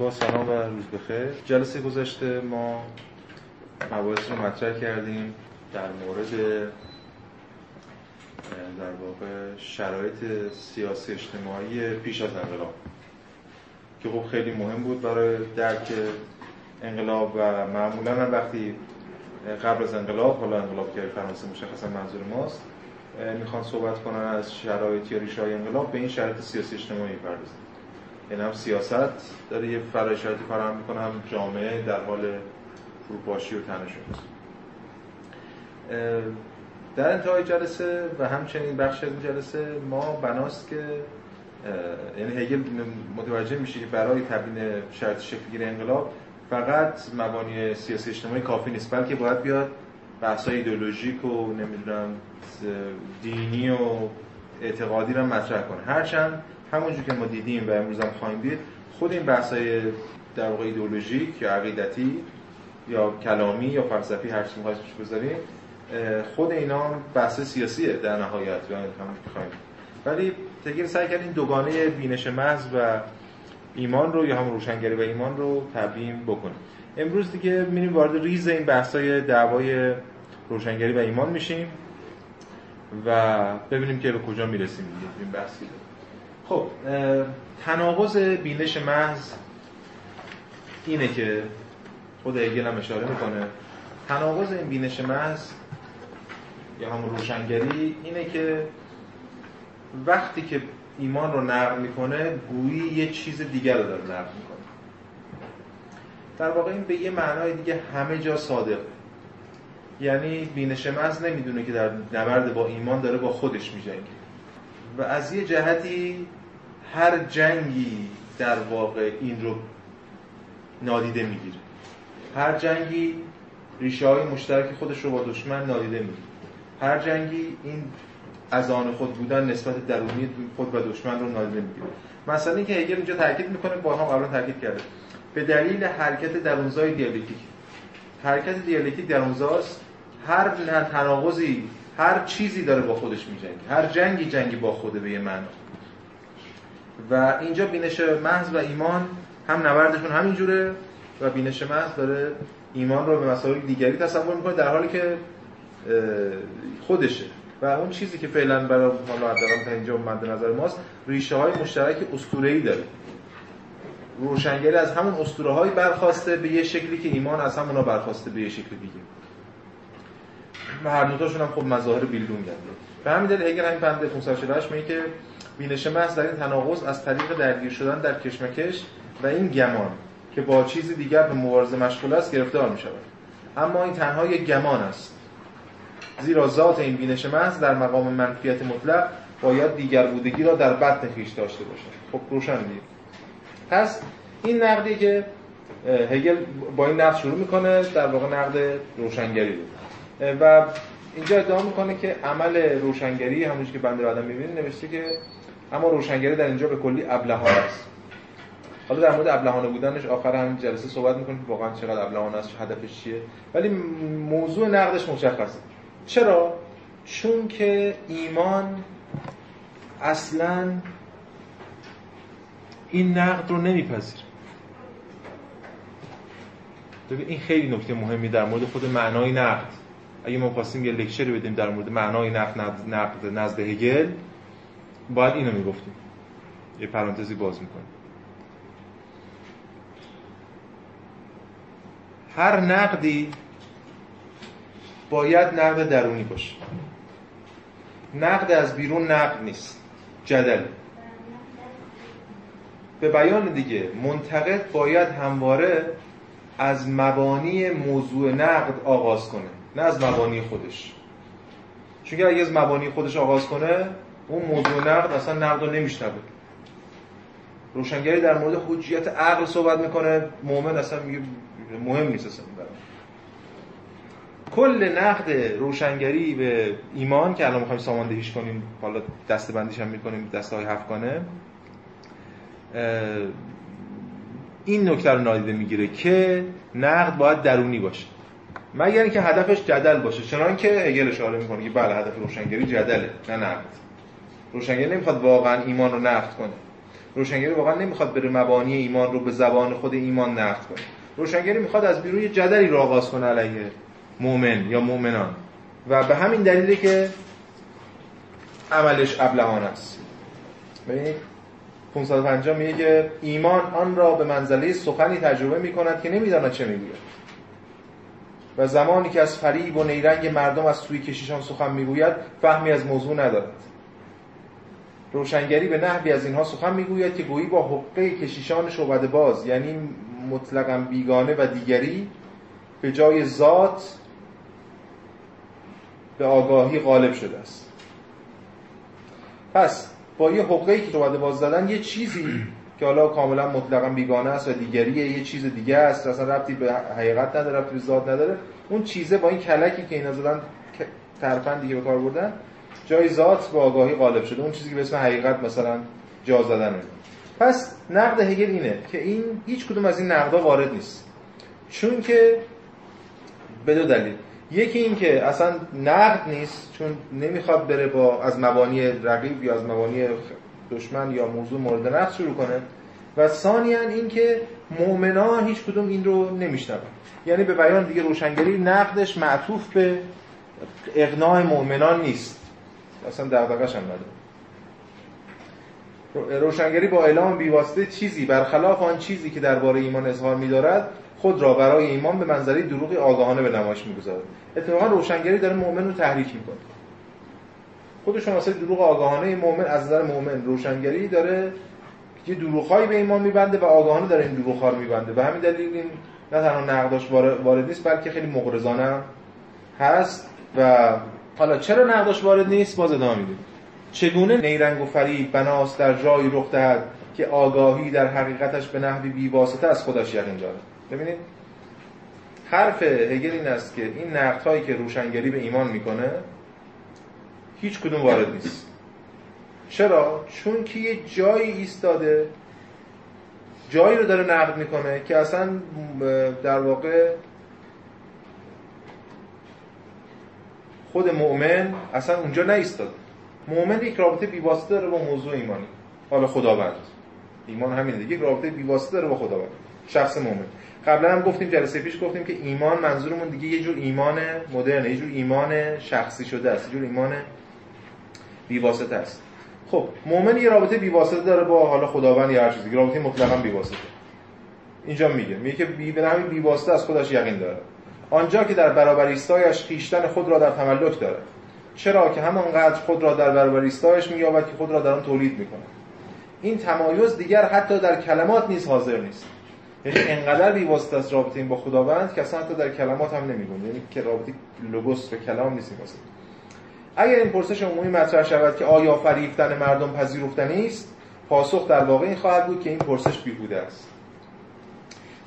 با سلام و روز بخیر. جلسه گذشته ما مباحث رو مطرح کردیم در مورد در واقع شرایط سیاسی اجتماعی پیش از انقلاب که خب خیلی مهم بود برای درک انقلاب و معمولاً وقتی قبل از انقلاب، حالا انقلاب که فرانسه مشخصاً منظور ماست، میخوان صحبت کنن از شرایط یا ریشه‌های انقلاب، به این شرایط سیاسی اجتماعی می‌پردازن. یعنی هم سیاست داره یه فراشاتی فراهم میکنه، هم جامعه در حال فروپاشی و تنش است. در انتهای جلسه و همچنین بخش از این جلسه ما بناست که یعنی هگل متوجه میشه که برای تبیین شرط شکل‌گیری انقلاب فقط مبانی سیاسی اجتماعی کافی نیست، بلکه باید بیاد بحث‌های ایدئولوژیک و نمیدونم دینی و اعتقادی رو مطرح کنه. هرچند همونجور که ما دیدیم و امروز هم خواهیم دید، خود این بحث‌های در واقع ایدئولوژیک یا عقیدتی یا کلامی یا فلسفی، هر چی می‌خواید پیش بذارید، خود اینا بحث سیاسیه در نهایت و همون می‌خوایم. ولی هگل سعی کرد این دوگانه بینش محض و ایمان رو یا هم روشنگری و ایمان رو تبیین بکنه. امروز دیگه می‌ریم وارد ریز این بحث‌های دعوای روشنگری و ایمان میشیم و ببینیم که به کجا می‌رسیم این بحث. خب، تناقض بینش محض اینه که خود هگل هم اشاره میکنه، تناقض این بینش محض یا همون روشنگری اینه که وقتی که ایمان رو نقد میکنه گویی یه چیز دیگر رو داره نقد میکنه. در واقع این به یه معنای دیگه همه جا صادق، یعنی بینش محض نمیدونه که در نبرد با ایمان داره با خودش میجنگه و از یه جهتی هر جنگی در واقع این رو نادیده میگیره، هر جنگی ریشه‌های مشترک خودش رو با دشمن نادیده میگیره، هر جنگی این از آن خود بودن نسبت درونی خود و دشمن رو نادیده میگیره. مثلا اینکه هگل اینجا تاکید میکنه، با هم قبلا تاکید کرده، به دلیل حرکت درونزای دیالکتیک. حرکت دیالکتیک درونزاست، هر تناقضی، هر چیزی داره با خودش می‌جنگه، هر جنگی جنگی با خوده به یه معنا. و اینجا بینش محض و ایمان هم نبردشون همینجوره و بینش محض داره ایمان رو به مسائل دیگری تصور می‌کنه، در حالی که خودشه و اون چیزی که فعلا برای حالا حداقل تا اینجا مد نظر ماست، ریشه‌های مشترک اسطوره‌ای داره. روشنگری از همون اسطوره‌های برخواسته به یه شکلی که ایمان از همونها برخواسته به یه شکل دیگه. و هر دوتاشون هم خب مظاهر بیلدون داره. به همین دلیل هگل همین بند 548 میگه که بینش محض در این تناقض از طریق درگیر شدن در کشمکش و این گمان که با چیزی دیگر به مبارزه مشغول است گرفتار می شود. اما این تنها یک گمان است، زیرا ذات این بینش محض در مقام منفیت مطلق باید دیگر بودگی را در بطن خویش داشته باشد. خب روشن دیگه. پس این نقدی که هگل با این نقد شروع میکنه در واقع نقد روشنگری بود. و اینجا ادعا میکنه که عمل روشنگری، همونجوری که بنده بعداً میبینید نوشته که اما روشنگری در اینجا به کلی ابلهانه است. حالا در مورد ابلهانه بودنش آخر همین جلسه صحبت میکنیم که واقعا چقدر ابلهانه است، هدفش چیه، ولی موضوع نقدش مشخصه. چرا؟ چون که ایمان اصلاً این نقد رو نمیپذیره. دیگه این خیلی نکته مهمی در مورد خود معنای نقد. اگه ما خواستیم یه لکچری بدیم در مورد معنای نقد نزد هگل، باید اینو میگفتیم. یه پرانتزی باز میکنیم. هر نقدی باید نقد درونی باشه. نقد از بیرون نقد نیست. جدل. به بیان دیگه، منتقد باید همواره از مبانی موضوع نقد آغاز کنه، نه از مبانی خودش. چون که اگه از مبانی خودش آغاز کنه، اون موضوع نقد اصلا نقد رو نمیشنوه. روشنگری در مورد حجیت عقل صحبت میکنه، مؤمن اصلا میگه مهم نیست اصلا برام. کل نقد روشنگری به ایمان که الان میخوایم ساماندهیش کنیم، حالا دسته‌بندیش هم میکنیم، دسته‌های هفتگانه، این نکته رو نادیده میگیره که نقد باید درونی باشه. مگر اینکه هدفش جدل باشه، چنان که هگل اشاره میکنه که بله، هدف روشنگری جدله، نه نقد. روشنگری نمیخواد واقعا ایمان رو نقد کنه. روشنگری واقعا نمیخواد بره مبانی ایمان رو به زبان خود ایمان نقد کنه. روشنگری میخواد از بیرون یه جدلی رو آغاز کنه علیه مؤمن یا مؤمنان و به همین دلیله که عملش ابلهانه است. ببینید 550 میگه که ایمان آن را به منزله سخنی تجربه میکند که نمیداند چه میگوید و زمانی که از فریب و نیرنگ مردم از سوی کشیشان سخن میگوید فهمی از موضوع ندارد. روشنگری به نحوی از اینها سخن میگوید که گویی با حقه کشیشان شعبده باز، یعنی مطلقاً بیگانه و دیگری، به جای ذات به آگاهی غالب شده است. پس با یه حقه‌ای که شعبده باز دادن یه چیزی که حالا کاملا مطلقاً بیگانه است و دیگریه، یه چیز دیگه است، اصلا ربطی به حقیقت نداره، ربطی به ذات نداره، اون چیزه با این کلکی که اینا زدن ترفندی که به کار بردن جای ذات به آگاهی غالب شده، اون چیزی که به اسم حقیقت مثلا جا زدنه. پس نقد هگل اینه که این هیچ کدوم از این نقدها وارد نیست، چون که به دو دلیل. یکی این که اصلا نقد نیست چون نمیخواد بره با از مبانی رقیب یا از مبانی دشمن یا موضوع مورد نقد شروع کنه، و ثانیاً این که مؤمنان هیچ کدوم این رو نمیشنون. یعنی به بیان دیگه روشنگری نقدش معطوف به اقناع مؤمنان نیست، اصلا دغدغه‌ش هم نداره. روشنگری با اعلام بی‌واسطه چیزی برخلاف آن چیزی که درباره ایمان اظهار می‌دارد خود را برای ایمان به منزله دروغ آگاهانه به نمایش می‌گذارد. اتفاقا روشنگری داره مؤمن رو تحریک می‌کنه. خودش هم اصلا دروغ آگاهانه مؤمن، از نظر مؤمن روشنگری داره که دروغ‌هایی به ایمان می‌بنده و آگاهانه داره این دروغ‌ها رو می‌بنده. به همین دلیل این نه تنها نقدش وارد نیست بلکه خیلی مغرضانه هست. و حالا چرا نقدش وارد نیست؟ باز ادامه میدیم. چگونه نیرنگ و فریب بناست در جایی رخ دهد که آگاهی در حقیقتش به نحوی بی‌واسطه از خودش یقین دارد. ببینید حرف هگل این است که این نقدهایی که روشنگری به ایمان میکنه هیچ کدوم وارد نیست. چرا؟ چون که یه جایی ایستاده، جایی رو داره نقد میکنه که اصلا در واقع خود مؤمن اصلا اونجا نایستاد. مؤمن یک رابطه بی‌واسطه داره با موضوع ایمانی، حالا خداوند. ایمان همینه دیگه، یک رابطه بی‌واسطه داره با خداوند شخص مؤمن. قبلا هم گفتیم، جلسه پیش گفتیم که ایمان منظورمون دیگه یه جور ایمان مدرنه، یه جور ایمان شخصی شده است، یه جور ایمان بی‌واسطه است. خب مؤمن یه رابطه بی‌واسطه داره با حالا خداوند یا هر چیزی، یه رابطه مطلقاً بی‌واسطه. اینجا میگه که به همین بی‌واسطه از خودش یقین داره. آنجا که در برابر ایستایش خیشتن خود را در تملک دارد، چرا که همانقدر خود را در برابر ایستایش می‌یابد که خود را در آن تولید می‌کند. این تمایز دیگر حتی در کلمات نیز حاضر نیست. یعنی انقدر بی‌واسطه است رابطه این با خداوند که اصلا حتی در کلمات هم نمی‌گنجد، یعنی که رابطه لوگوس به کلام نیست واسه. اگر این پرسش عمومی مطرح شود که آیا فریفتن مردم پذیرفتنی است، پاسخ در واقع این خواهد بود که این پرسش بیهوده است.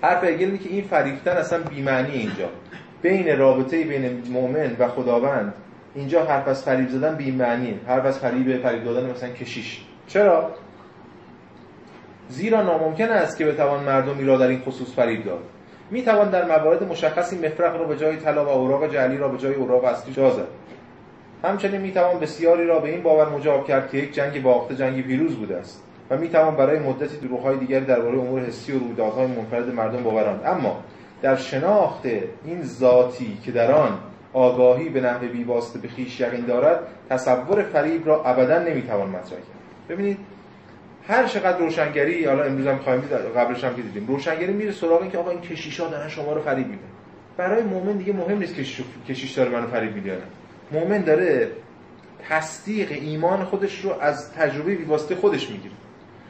حرف هگل اینه که این فریفتن اصلا بی‌معنی اینجا. بین رابطه بین مؤمن و خداوند اینجا حرف از فریب زدن بی‌معنیه. حرف از فریب دادن مثلا کشیش. چرا؟ زیرا ناممکن است که بتوان مردمی را در این خصوص فریب داد. میتوان در موارد مشخصی مفرق را به جای طلا و اوراق جعلی را به جای اوراق اصلی جا زد. همچنین میتوان بسیاری را به این باور مجاب کرد که یک جنگ باخته جنگی پیروز بوده است. و میتوان برای مدتی دروغ‌های دیگر درباره امور حسی و رویدادهای منفرد مردم باوراند، اما در شناخت این ذاتی که در آن آگاهی به نحو بی‌واسطه به خویش یقین دارد، تصور فریب را ابداً نمیتوان مطرح کرد. ببینید هر چقدر روشنگری، حالا امروز هم خواهیم دید، قبلش هم که دیدیم، روشنگری میره سراغ این که آقا این کشیشا دارن شما رو فریب میدن. برای مؤمن دیگه مهم نیست که کشیش داره منو فریب میده. مؤمن داره تصدیق ایمان خودش رو از تجربه بی‌واسطه خودش میگیره.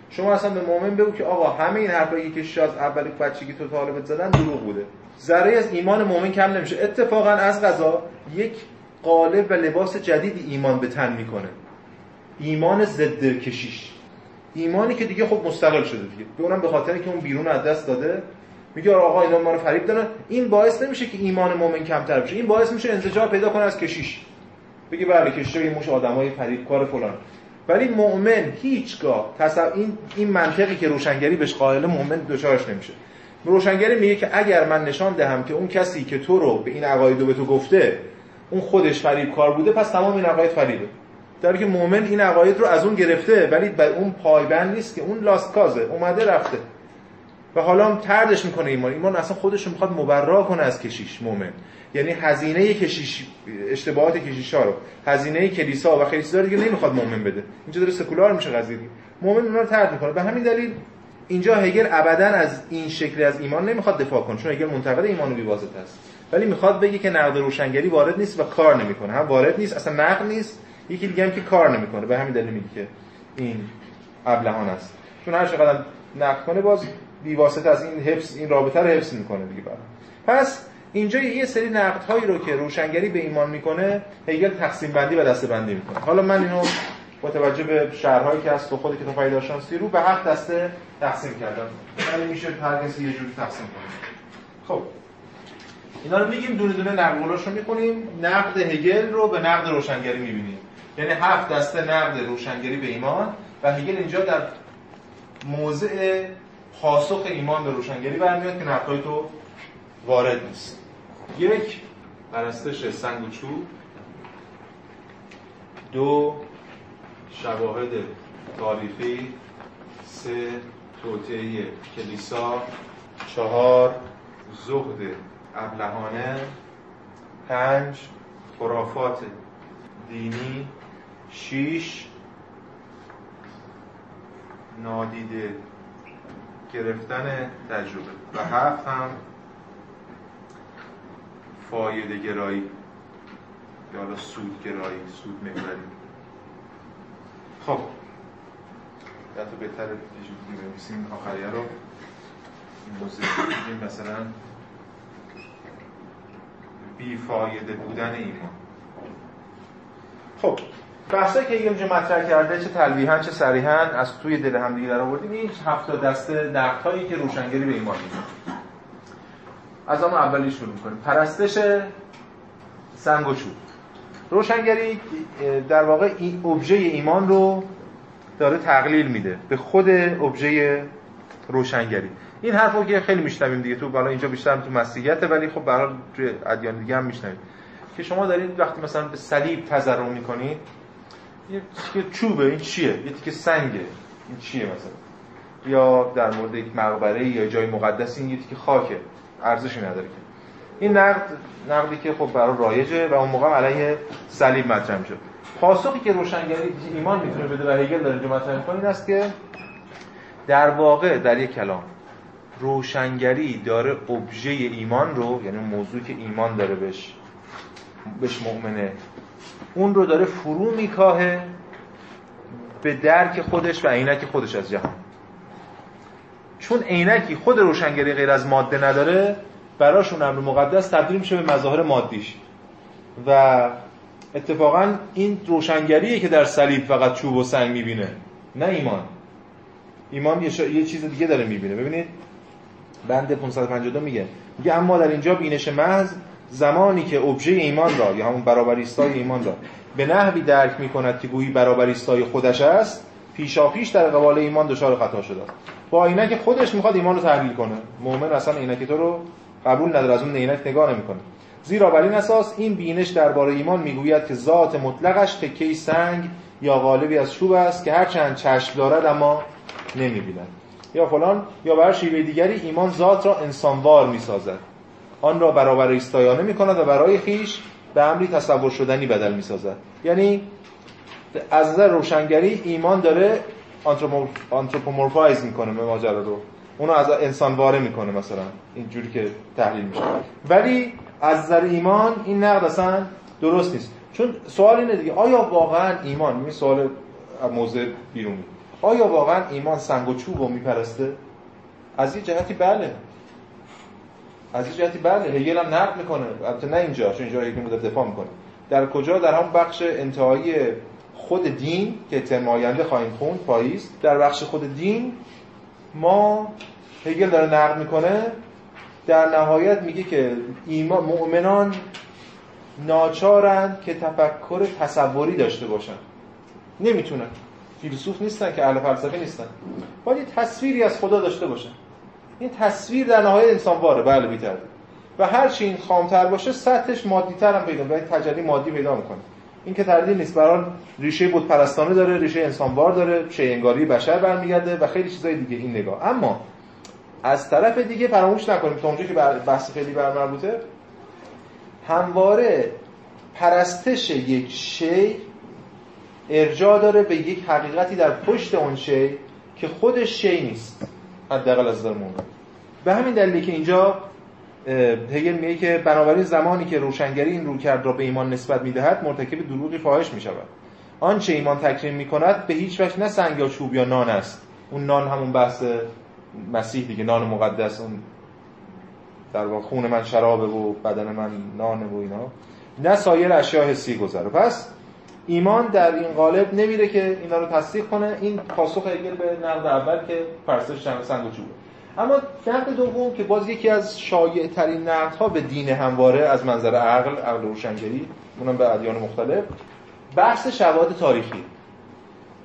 شما اصلا به مؤمن بگو که آقا همه این حرفایی که شاز اول بچگی تو طالبت زدن دروغ بوده، ذره از ایمان مؤمن کم نمیشه. اتفاقا از قضا یک قالب و لباس جدیدی ایمان به تن میکنه، ایمان ضد کشیش، ایمانی که دیگه خب مستقل شده دیگه، به اونم به خاطر که اون بیرون از دست داده. میگه آقا اینا ما رو فریب دادن. این باعث نمیشه که ایمان مؤمن کمتر بشه، این باعث میشه انزجار پیدا کنه از کشیش، بگه بله کشیش یه مش آدمای فریبکار فلان. ولی مؤمن هیچگاه این منطقی که روشنگری بهش قائل، مؤمن دوچارش نمیشه. روشنگری میگه که اگر من نشان دهم که اون کسی که تو رو به این عقاید به تو گفته اون خودش فریبکار بوده، پس تمام این عقاید فریبه. داره که مؤمن این عقاید رو از اون گرفته ولی به اون پایبند نیست، که اون لاستکازه اومده رفته و حالا هم طردش میکنه. ایمان اصلا خودش رو میخواد مبرا کنه از کشیش مؤمن، یعنی هزینه کشیش، اشتباهات کشیشا رو، هزینه کلیسا و خیلی چیزا دیگه نمیخواد مؤمن بده. اینجا داره سکولار میشه قضیه، مؤمن اونا رو طرد میکنه. به همین دلیل اینجا هگل ابداً از این شکلی از ایمان نمیخواد دفاع کنه، چون هگل منتقد ایمان بی‌واسطه است، ولی میخواد بگه که نقد روشنگری وارد نیست و کار نمیکنه، هم وارد نیست اصلا نقد نیست، یکی دیگه هم که کار نمیکنه. به همین دلیل میگه که این ابلهان است، چون هر چقدر نقد کنه باز بی‌واسطه از این حفظ، این رابطه رو حفظ میکنه دیگه. پس اینجا یه سری نقدهایی رو که روشنگری به ایمان میکنه هگل تقسیم بندی و دسته بندی میکنه. حالا من اینو با توجه به شرحهایی که از تو خود کتاب پدیدارشناسی رو به 7 دسته تقسیم کردم، ولی میشه هر کسی یه جوری تقسیم کنه. خب اینا رو میگیم دونه دونه نقل قولاشو میکنیم. نقد هگل رو به نقد روشنگری میبینیم، یعنی 7 دسته نقد روشنگری به ایمان، و هگل اینجا در موضع پاسخ ایمان به روشنگری برمیاد که نقدهای تو وارد نیست. 1 پرستش سنگ و چوب، 2 شواهد تاریخی، 3 توطئه کلیسا، 4 زهد ابلهانه، 5 خرافات دینی، 6 نادیده گرفتن تجربه، و 7 هم فایده گرایی یا سود گرایی، سود محوری. خب یا تو بهتره دیجوری بنویسیم آخریه رو، این موضوع بگیم مثلا بی فایده بودن ایمان. خب بحثایی که هگل اینجا مطرح کرده چه تلویحاً چه صریحاً از توی دل همدیگه در آوردیم. این 7 دسته نقدهایی که روشنگری به ایمان میکنه. از همون اولی شروع میکنیم. پرستش سنگ و چوب. روشنگری در واقع این ابژه ایمان رو داره تقلیل میده به خود ابژه روشنگری. این حرفو که خیلی میشنویم دیگه، تو بالا اینجا بیشتر تو مسیحیته ولی خب به هر حال توی ادیان دیگه هم میشنوید که شما دارید وقتی مثلا به صلیب تضرع میکنید یه تیکه چوبه، این چیه؟ یه تیکه سنگه، این چیه مثلا؟ یا در مورد یک مقبره یا جای مقدس این یه تیکه خاکه، ارزشی نداره. که این نقدی که خب برای رایجه و اون موقع علیه صلیب مطرح میشه. پاسخی که روشنگری ایمان میتونه بده و هگل داره اینجا مطرح میکنه این است که در واقع در یک کلام روشنگری داره ابژه ایمان رو، یعنی موضوعی که ایمان داره بهش مؤمنه، اون رو داره فرو میکاهه به درک خودش و عینک خودش از جهان. چون عینکی خود روشنگری غیر از ماده نداره، براشون امر مقدس تبدیل میشه به مظاهر مادیش. و اتفاقا این روشنگریه که در صلیب فقط چوب و سنگ میبینه، نه ایمان. ایمان یه چیز دیگه داره میبینه. ببینید بند 552 میگه اما در اینجا بینش محض زمانی که ابژه ایمان را، یا همون برابری استای ایمان را به نحوی درک میکند که گویی برابری استای خودش است، پیشاپیش در قبال ایمان دچار خطا شده. با عینک خودش میخواد ایمان رو تحلیل کنه. مؤمن اصلا عینک تو رو قبول نداره، از اون عینک نگاه نمیکنه. زیرا بر این اساس این بینش درباره ایمان میگوید که ذات مطلقش تکه‌ای سنگ یا قالبی از چوب است که هر چند چشم دارد اما نمیبیند، یا فلان یا بر شیوه دیگری ایمان ذات را انسانوار میسازد، آن را برابر ایستایانه میکند و برای خیش به امری تصور شدنی بدل میسازد. یعنی از نظر روشنگری ایمان داره آنتروپومورفایز میکنه ماجرا رو، اونو از انسانواره میکنه مثلا، اینجوری که تحلیل میشه. ولی از نظر ایمان این نقد اصلا درست نیست. چون سوال اینه دیگه، آیا واقعا ایمان، این سوال موضع بیرونی، آیا واقعا ایمان سنگ و چوب رو میپرسته؟ از یه جهتی بله، از یه جهتی بله. هگل هم نقد میکنه، البته نه اینجا، چون اینجا هگل مدافع میکنه. در کجا؟ در همون بخش انتهایی خود دین که ترم آینده خواهیم خوند، پاییز، در بخش خود دین ما هگل داره نقد میکنه. در نهایت میگه که ایمان مؤمنان ناچارند که تفکر تصوری داشته باشن، نمیتونن، فیلسوف نیستن که اهل فلسفه نیستن، باید تصویری از خدا داشته باشن. این تصویر در نهایت انسانواره، بله بیتر، و هرچی این خامتر باشه سطحش مادیتر هم پیدا، باید تجلی مادی پیدا میکنه. این که تردید نیست، برای ریشه بتپرستانه داره، ریشه انسانوار داره، شیءانگاری بشر برمیگرده و خیلی چیزای دیگه این نگاه. اما از طرف دیگه فراموش نکنیم تا اونجا که بحث خیلی برمربوطه، همواره پرستش یک شی ارجاع داره به یک حقیقتی در پشت اون شی که خودش شی نیست، حداقل از نظر مونده. به همین دلیلی که اینجا هگل میگه که بنابراین زمانی که روشنگری این رویکرد را به ایمان نسبت میدهد مرتکب دروغی فاحش میشود. آنچه ایمان تکریم میکند به هیچ وجه نه سنگ یا چوب یا نان است. اون نان همون بحث مسیح دیگه، نان مقدس، اون در واقع خون من شرابه و بدن من نانه و اینا، نه سایر اشیاء حسی گذره. پس ایمان در این قالب نمیره که اینا رو تصدیق کنه. این پاسخ هگل به نقد اول که پرستش سنگ و چوبه. اما نقد دوم که باز یکی از شایع ترین نقدها به دین همواره از منظر عقل روشنگری، اونم به ادیان مختلف، بحث شواهد تاریخی.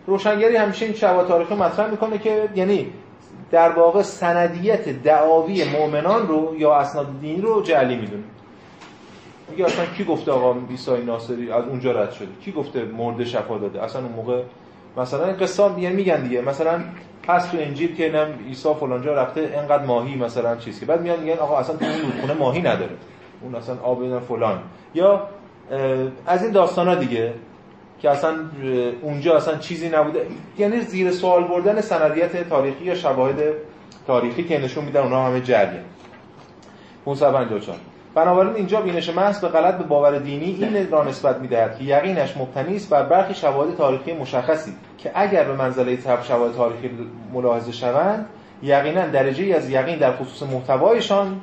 روشنگری همیشه این شواهد تاریخی مطرح میکنه که یعنی در واقع سندیت دعاوی مؤمنان رو یا اسناد دینی رو جعلی میدونه. میگه اصلا کی گفته آقا عیسی ناصری از اونجا رد شده؟ کی گفته مرده شفا داده؟ اصلا اون موقع مثلا این قصه میگن دیگه، مثلا پس تو انجیل که اینم عیسی فلانجا رفته اینقدر ماهی مثلا چیز، که بعد میان میگن آقا اصلا تو اون خونه ماهی نداره، اون اصلا آب اینا فلان، یا از این داستانا دیگه که اصلا اونجا اصلا چیزی نبوده. یعنی زیر سوال بردن سندیت تاریخی یا شواهد تاریخی که نشون میدن اونها همه جعلیه. 554 بنابراین اینجا بینش محض به غلط به باور دینی این را نسبت می‌دهد که یقینش مبتنی است بر برخی شواهد تاریخی مشخصی که اگر به منزله تبع شواهد تاریخی ملاحظه شوند یقینا درجه‌ای از یقین در خصوص محتوایشان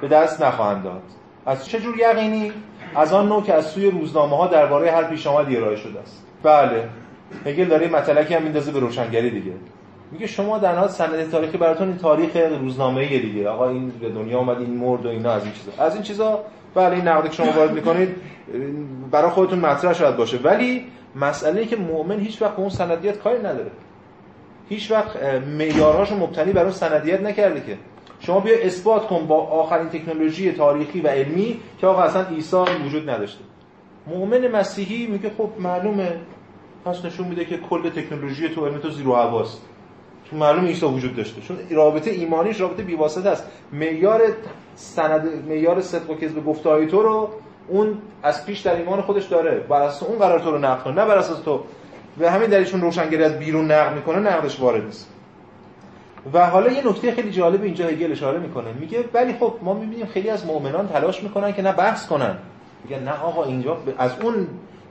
به دست نخواهند داد. از چه جور یقینی؟ از آن نوع که از سوی روزنامه‌ها درباره هر پیش‌آمدی ارائه شده است. بله، هگل داره مطلقی هم میندازه به روشنگری دیگه. میگه شما در نهاد سند تاریخی براتون این تاریخ روزنامه‌ایه دیگه، آقا این به دنیا اومد، این مرد و اینا، از این چیزا. بله، این نقدی که شما وارد میکنید برای خودتون مطرح شاید باشه، ولی مسئله که مؤمن هیچ وقت اون سندیت کاری نداره، هیچ وقت معیارهاشو مبتنی برای سندیت نکرده. که شما بیا اثبات کن با آخرین تکنولوژی تاریخی و علمی که آقا اصلا عیسی وجود نداشته. مؤمن مسیحی میگه خب معلومه، پس نشون میده که کل تکنولوژی تو علم تو زیر و هواست، تو معلوم عیسی وجود داشته، چون رابطه ایمانیش رابطه بی‌واسطه است. معیار سند، معیار صدق و کذب گفته‌های تو رو اون از پیش در ایمان خودش داره، بر اساس اون قرار تو رو نقد کنه، نه بر اساس تو. و همین دلیلشون روشنگری از بیرون نقد میکنه، نقدش وارد نیست. و حالا یه نکته خیلی جالب اینجا هگل اشاره میکنه، میگه ولی خب ما میبینیم خیلی از مؤمنان تلاش میکنن که نه بحث کنن، میگن نه آقا اینجا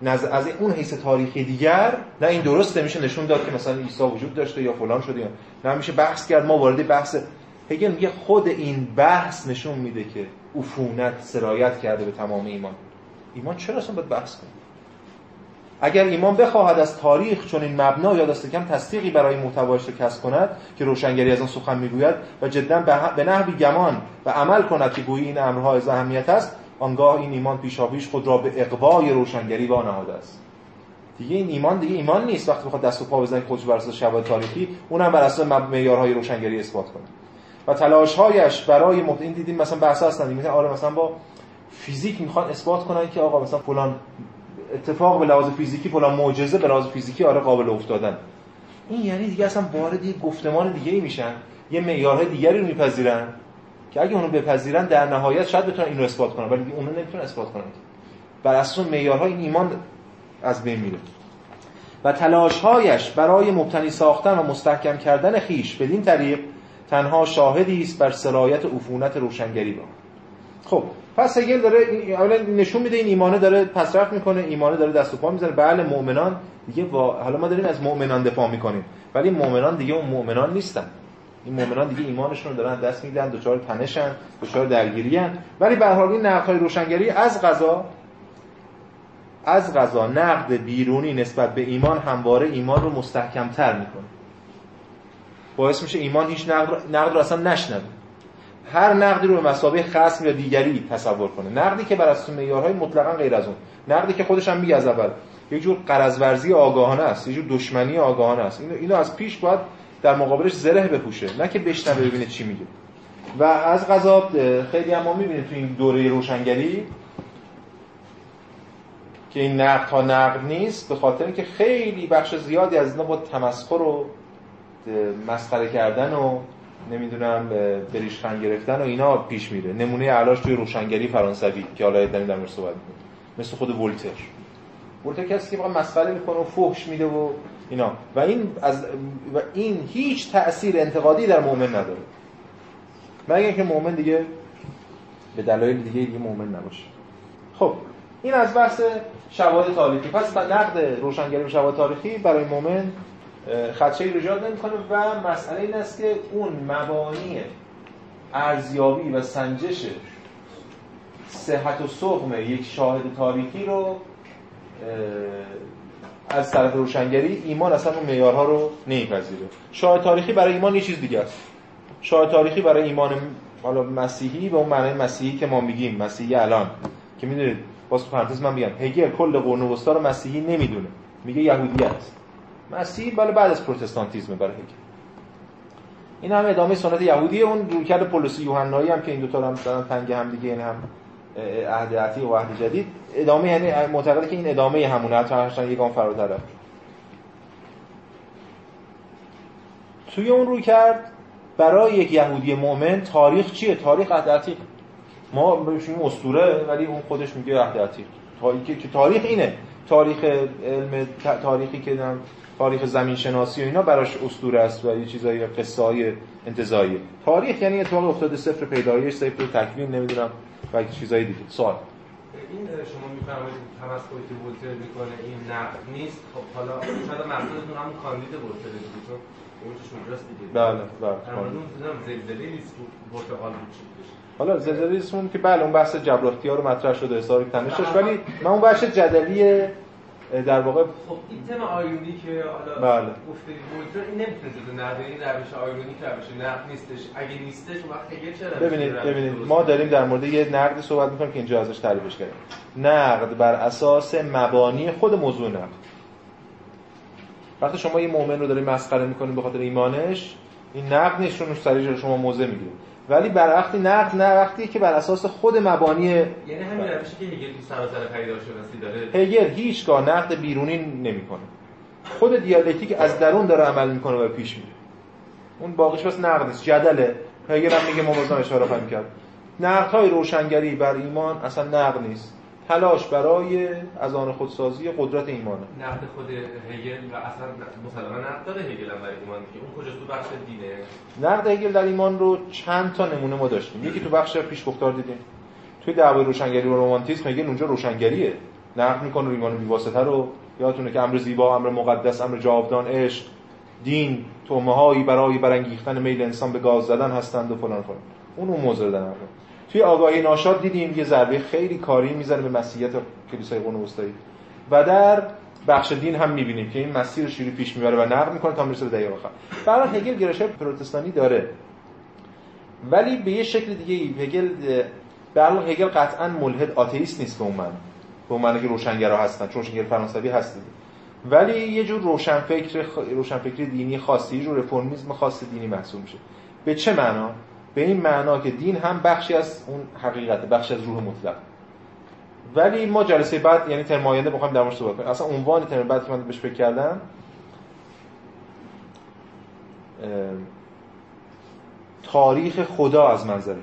از اون حیث تاریخی دیگر نه این درسته، میشه نشون داد که مثلا عیسی وجود داشته یا فلان شده، یا نه میشه بحث کرد. ما وارد بحث هگل میگه خود این بحث نشون میده که عفونت سرایت کرده به تمام ایمان. چرا اصلا باید بحث کنه؟ اگر ایمان بخواهد از تاریخ چون این مبنا یا دست کم تصدیقی برای محتوایش را کسب کند که روشنگری از آن سخن میگوید و جدا به نحوی گمان و عمل کند که گویی این امرها از اهمیت است، آنگاه این ایمان پیشاپیش خود را به اقوای روشنگری وا نهاده است. دیگه این ایمان دیگه ایمان نیست وقتی بخواد دست و پا بزنه خودش بر اساس شواهد تاریخی، اونم بر اساس معیارهای روشنگری اثبات کنه. و تلاش‌هایش برای این دیدیم مثلا بحث هستن میگن آره مثلا با فیزیک میخوان اثبات کنن که آقا مثلا فلان اتفاق به لحاظ فیزیکی، فلان معجزه به لحاظ فیزیکی آره قابل افتادن. این یعنی دیگه اصلا وارد یه گفتمان دیگه‌ای میشن، یه معیارهای دیگری رو میپذیرن که اگه اونو بپذیرن در نهایت شاید بتونن اینو اثبات کنن، ولی اونو نمیتونن اثبات کنن. بر اساس معیارها این ایمان از بین میره. و تلاش‌هایش برای مبتنی ساختن و مستحکم کردن خیش بدین طریق تنها شاهدی است بر سرایت عفونت روشنگری با. خب پس هگل داره اولا نشون میده این ایمانه داره پس رفت میکنه، ایمانه داره دست و پا میزنه. بله مؤمنان دیگه حالا ما داریم از مؤمنان دفاع میکنیم، ولی مؤمنان دیگه اون مؤمنان نیستن. این مؤمنان دیگه ایمانشون رو دارن دست میدن، دچار تنشن، دچار درگیریان. ولی به هر حال این نقدهای روشنگری از قضا نقد بیرونی نسبت به ایمان همواره ایمان رو مستحکم‌تر میکنه، باعث میشه ایمان هیچ نقد رو اصلا نشنوه، هر نقدی رو به مثابه خصم یا دیگری تصور کنه، نقدی که بر اساس معیارهای مطلقاً غیر از اون، نقدی که خودش هم میگه از اول یک جور قرض ورزی آگاهانه است، یک جور دشمنی آگاهانه است. اینو از پیش باید در مقابلش زره بپوشه، نه که بشنوه ببینه چی میگه. و از قضا خیلی هم ما میبینیم تو این دوره روشنگری که این نقد ها نقد نیست، به خاطر اینکه خیلی بخش زیادی از اینا با تمسخر و مسخره کردن و نمیدونم بریشخند گرفتن و اینا پیش میره. نمونه علاش توی روشنگری فرانسوی که حالا ادنی در مورد صحبت می‌کنه، مثل خود ولتر. ولتر کسی که فقط مسخره میکنه و فحش میده و اینا، و این هیچ تأثیر انتقادی در مؤمن نداره، مگر اینکه مؤمن دیگه به دلایل دیگه مؤمن نباشه. خب این از بحث شواهد تاریخی. پس نقد روشنگری و شواهد تاریخی برای مؤمن خدشه‌ای رو ایجاد نمی‌کنه و مسئله این است که اون مبانی ارزیابی و سنجش صحت و سقم یک شاهد تاریخی رو از طرف روشنگری ایمان اصلا اون معیارها رو نمی‌پذیره. شاهد تاریخی برای ایمان یه چیز دیگه است. شاهد تاریخی برای ایمان حالا مسیحی به اون معنای مسیحی که ما میگیم مسیحی الان، که میدونید باز تو پرانتز من میگم هگل کل قرون وسطا رو مسیحی نمیدونه، میگه یهودیت مسیحی بالا بعد از پروتستانتیزم برای هگل. این هم ادامه سنت یهودی، اون رویکرد پولس یوحنایی هم که این دو تا هم تنگ هم دیگه، این هم عهد عتیق و عهد جدید ادامه، یعنی معتقده که این ادامه همونه، هرچند یکم فراتر رفت. توی اون رویکرد برای یک یهودی مؤمن تاریخ چیه؟ تاریخ عهد عتیق. ما بهش میگیم اسطوره، ولی اون خودش میگه عهد عتیق. تاریخ اینه، تاریخ علم تاریخی که تاریخ زمین شناسی و اینا براش اسطوره است و یه چیزای قصه‌ای انتزاعی. تاریخ یعنی اتفاق افتاده، صفر پیدایش، صفر تکوین، نمیدونم و چیزای دیگه. سوال این شما میفرمایید تمسخری که ولتر میکنه این نقد نیست. خب حالا شاید مقصودتون همون کاندید ولتر بود، چون اونش مجاز دیگه. بله همون زلزله نیست که پرتغال میشه. حالا زلزله‌ایست که بله اون بحث جبر اختیار رو مطرح شده استوریک تنشش، ولی من اون بحث جدلی در واقع خب این تم آیونی که حالا گفتید ولتر این نمیتونه جزو نقد این روش آیونی که روش نقد نیستش. اگه نیستش وقتی دیگه چرا؟ ببینید ما داریم در مورد یه نقد صحبت می‌کنیم که اینجا ازش تعریفش کردیم. نقد بر اساس مبانی خود موضوع نقد. وقتی شما یه مؤمن رو دارید مسخره می‌کنید به خاطر ایمانش، این نقد نیست، چون سریع شما موزه می‌گیرید. ولی برعکس نقد نه، وقتی که بر اساس خود مبانی، یعنی همین روشی که هگل تو سراسر پدیدارشناسی داره. هگل هیچگاه نقد بیرونی نمی‌کنه، خود دیالکتیک از درون داره عمل می‌کنه و پیش میره. اون باقیش بس نقد است، جدله. هگل هم میگه ما بازم اشاره خواهیم کرد، نقدهای روشنگری بر ایمان اصلا نقد نیست، تلاش برای از آن خودسازی قدرت ایمانه. نقد خود هگل و اصلا مسلماً نقد داره هگل هم برای ایمان دیگه. اون کجاست تو بخش دینه؟ نقد هگل در ایمان رو چند تا نمونه ما داشتیم. یکی تو بخش پیشگفتار دیدیم. توی دعوای روشنگری و رمانتیسم هگل اونجا روشنگریه. نقد میکنه روی ایمان بی‌واسطه رو. یادتونه که امر زیبا، امر مقدس، امر جاودان، عشق، دین، تومه‌هایی برای برانگیختن میل انسان به گاز زدن هستند و فلان فلان. اون موضوع دادن. توی آگاهی ناشاد دیدیم یه ضربه خیلی کاری میزنه به مسیحیت کلیسای قرون وسطایی، و در بخش دین هم میبینیم که این مسیر رو شیری پیش میبره و نقد میکنه تا میرسه به دقیقه آخر. برای هگل گرایش پروتستانی داره، ولی به یه شکل دیگه. هگل برای هگل قطعاً ملحد آتئیست نیست، به اون معنی که روشنگرا هستن، چون روشنگر فرانسوی هست دیگه. ولی یه جور روشنفکری دینی خاصی، یه جور رفرمیسم خاص دینی محسوب میشه. به چه معنا؟ به این معنا که دین هم بخشی از اون حقیقته، بخشی از روح مطلق. ولی ما جلسه بعد، یعنی ترم آینده، بخوایم در موردش صحبت کنیم. اصلا عنوان ترم بعد که من بهش فکر کردم تاریخ خدا از منظر هگل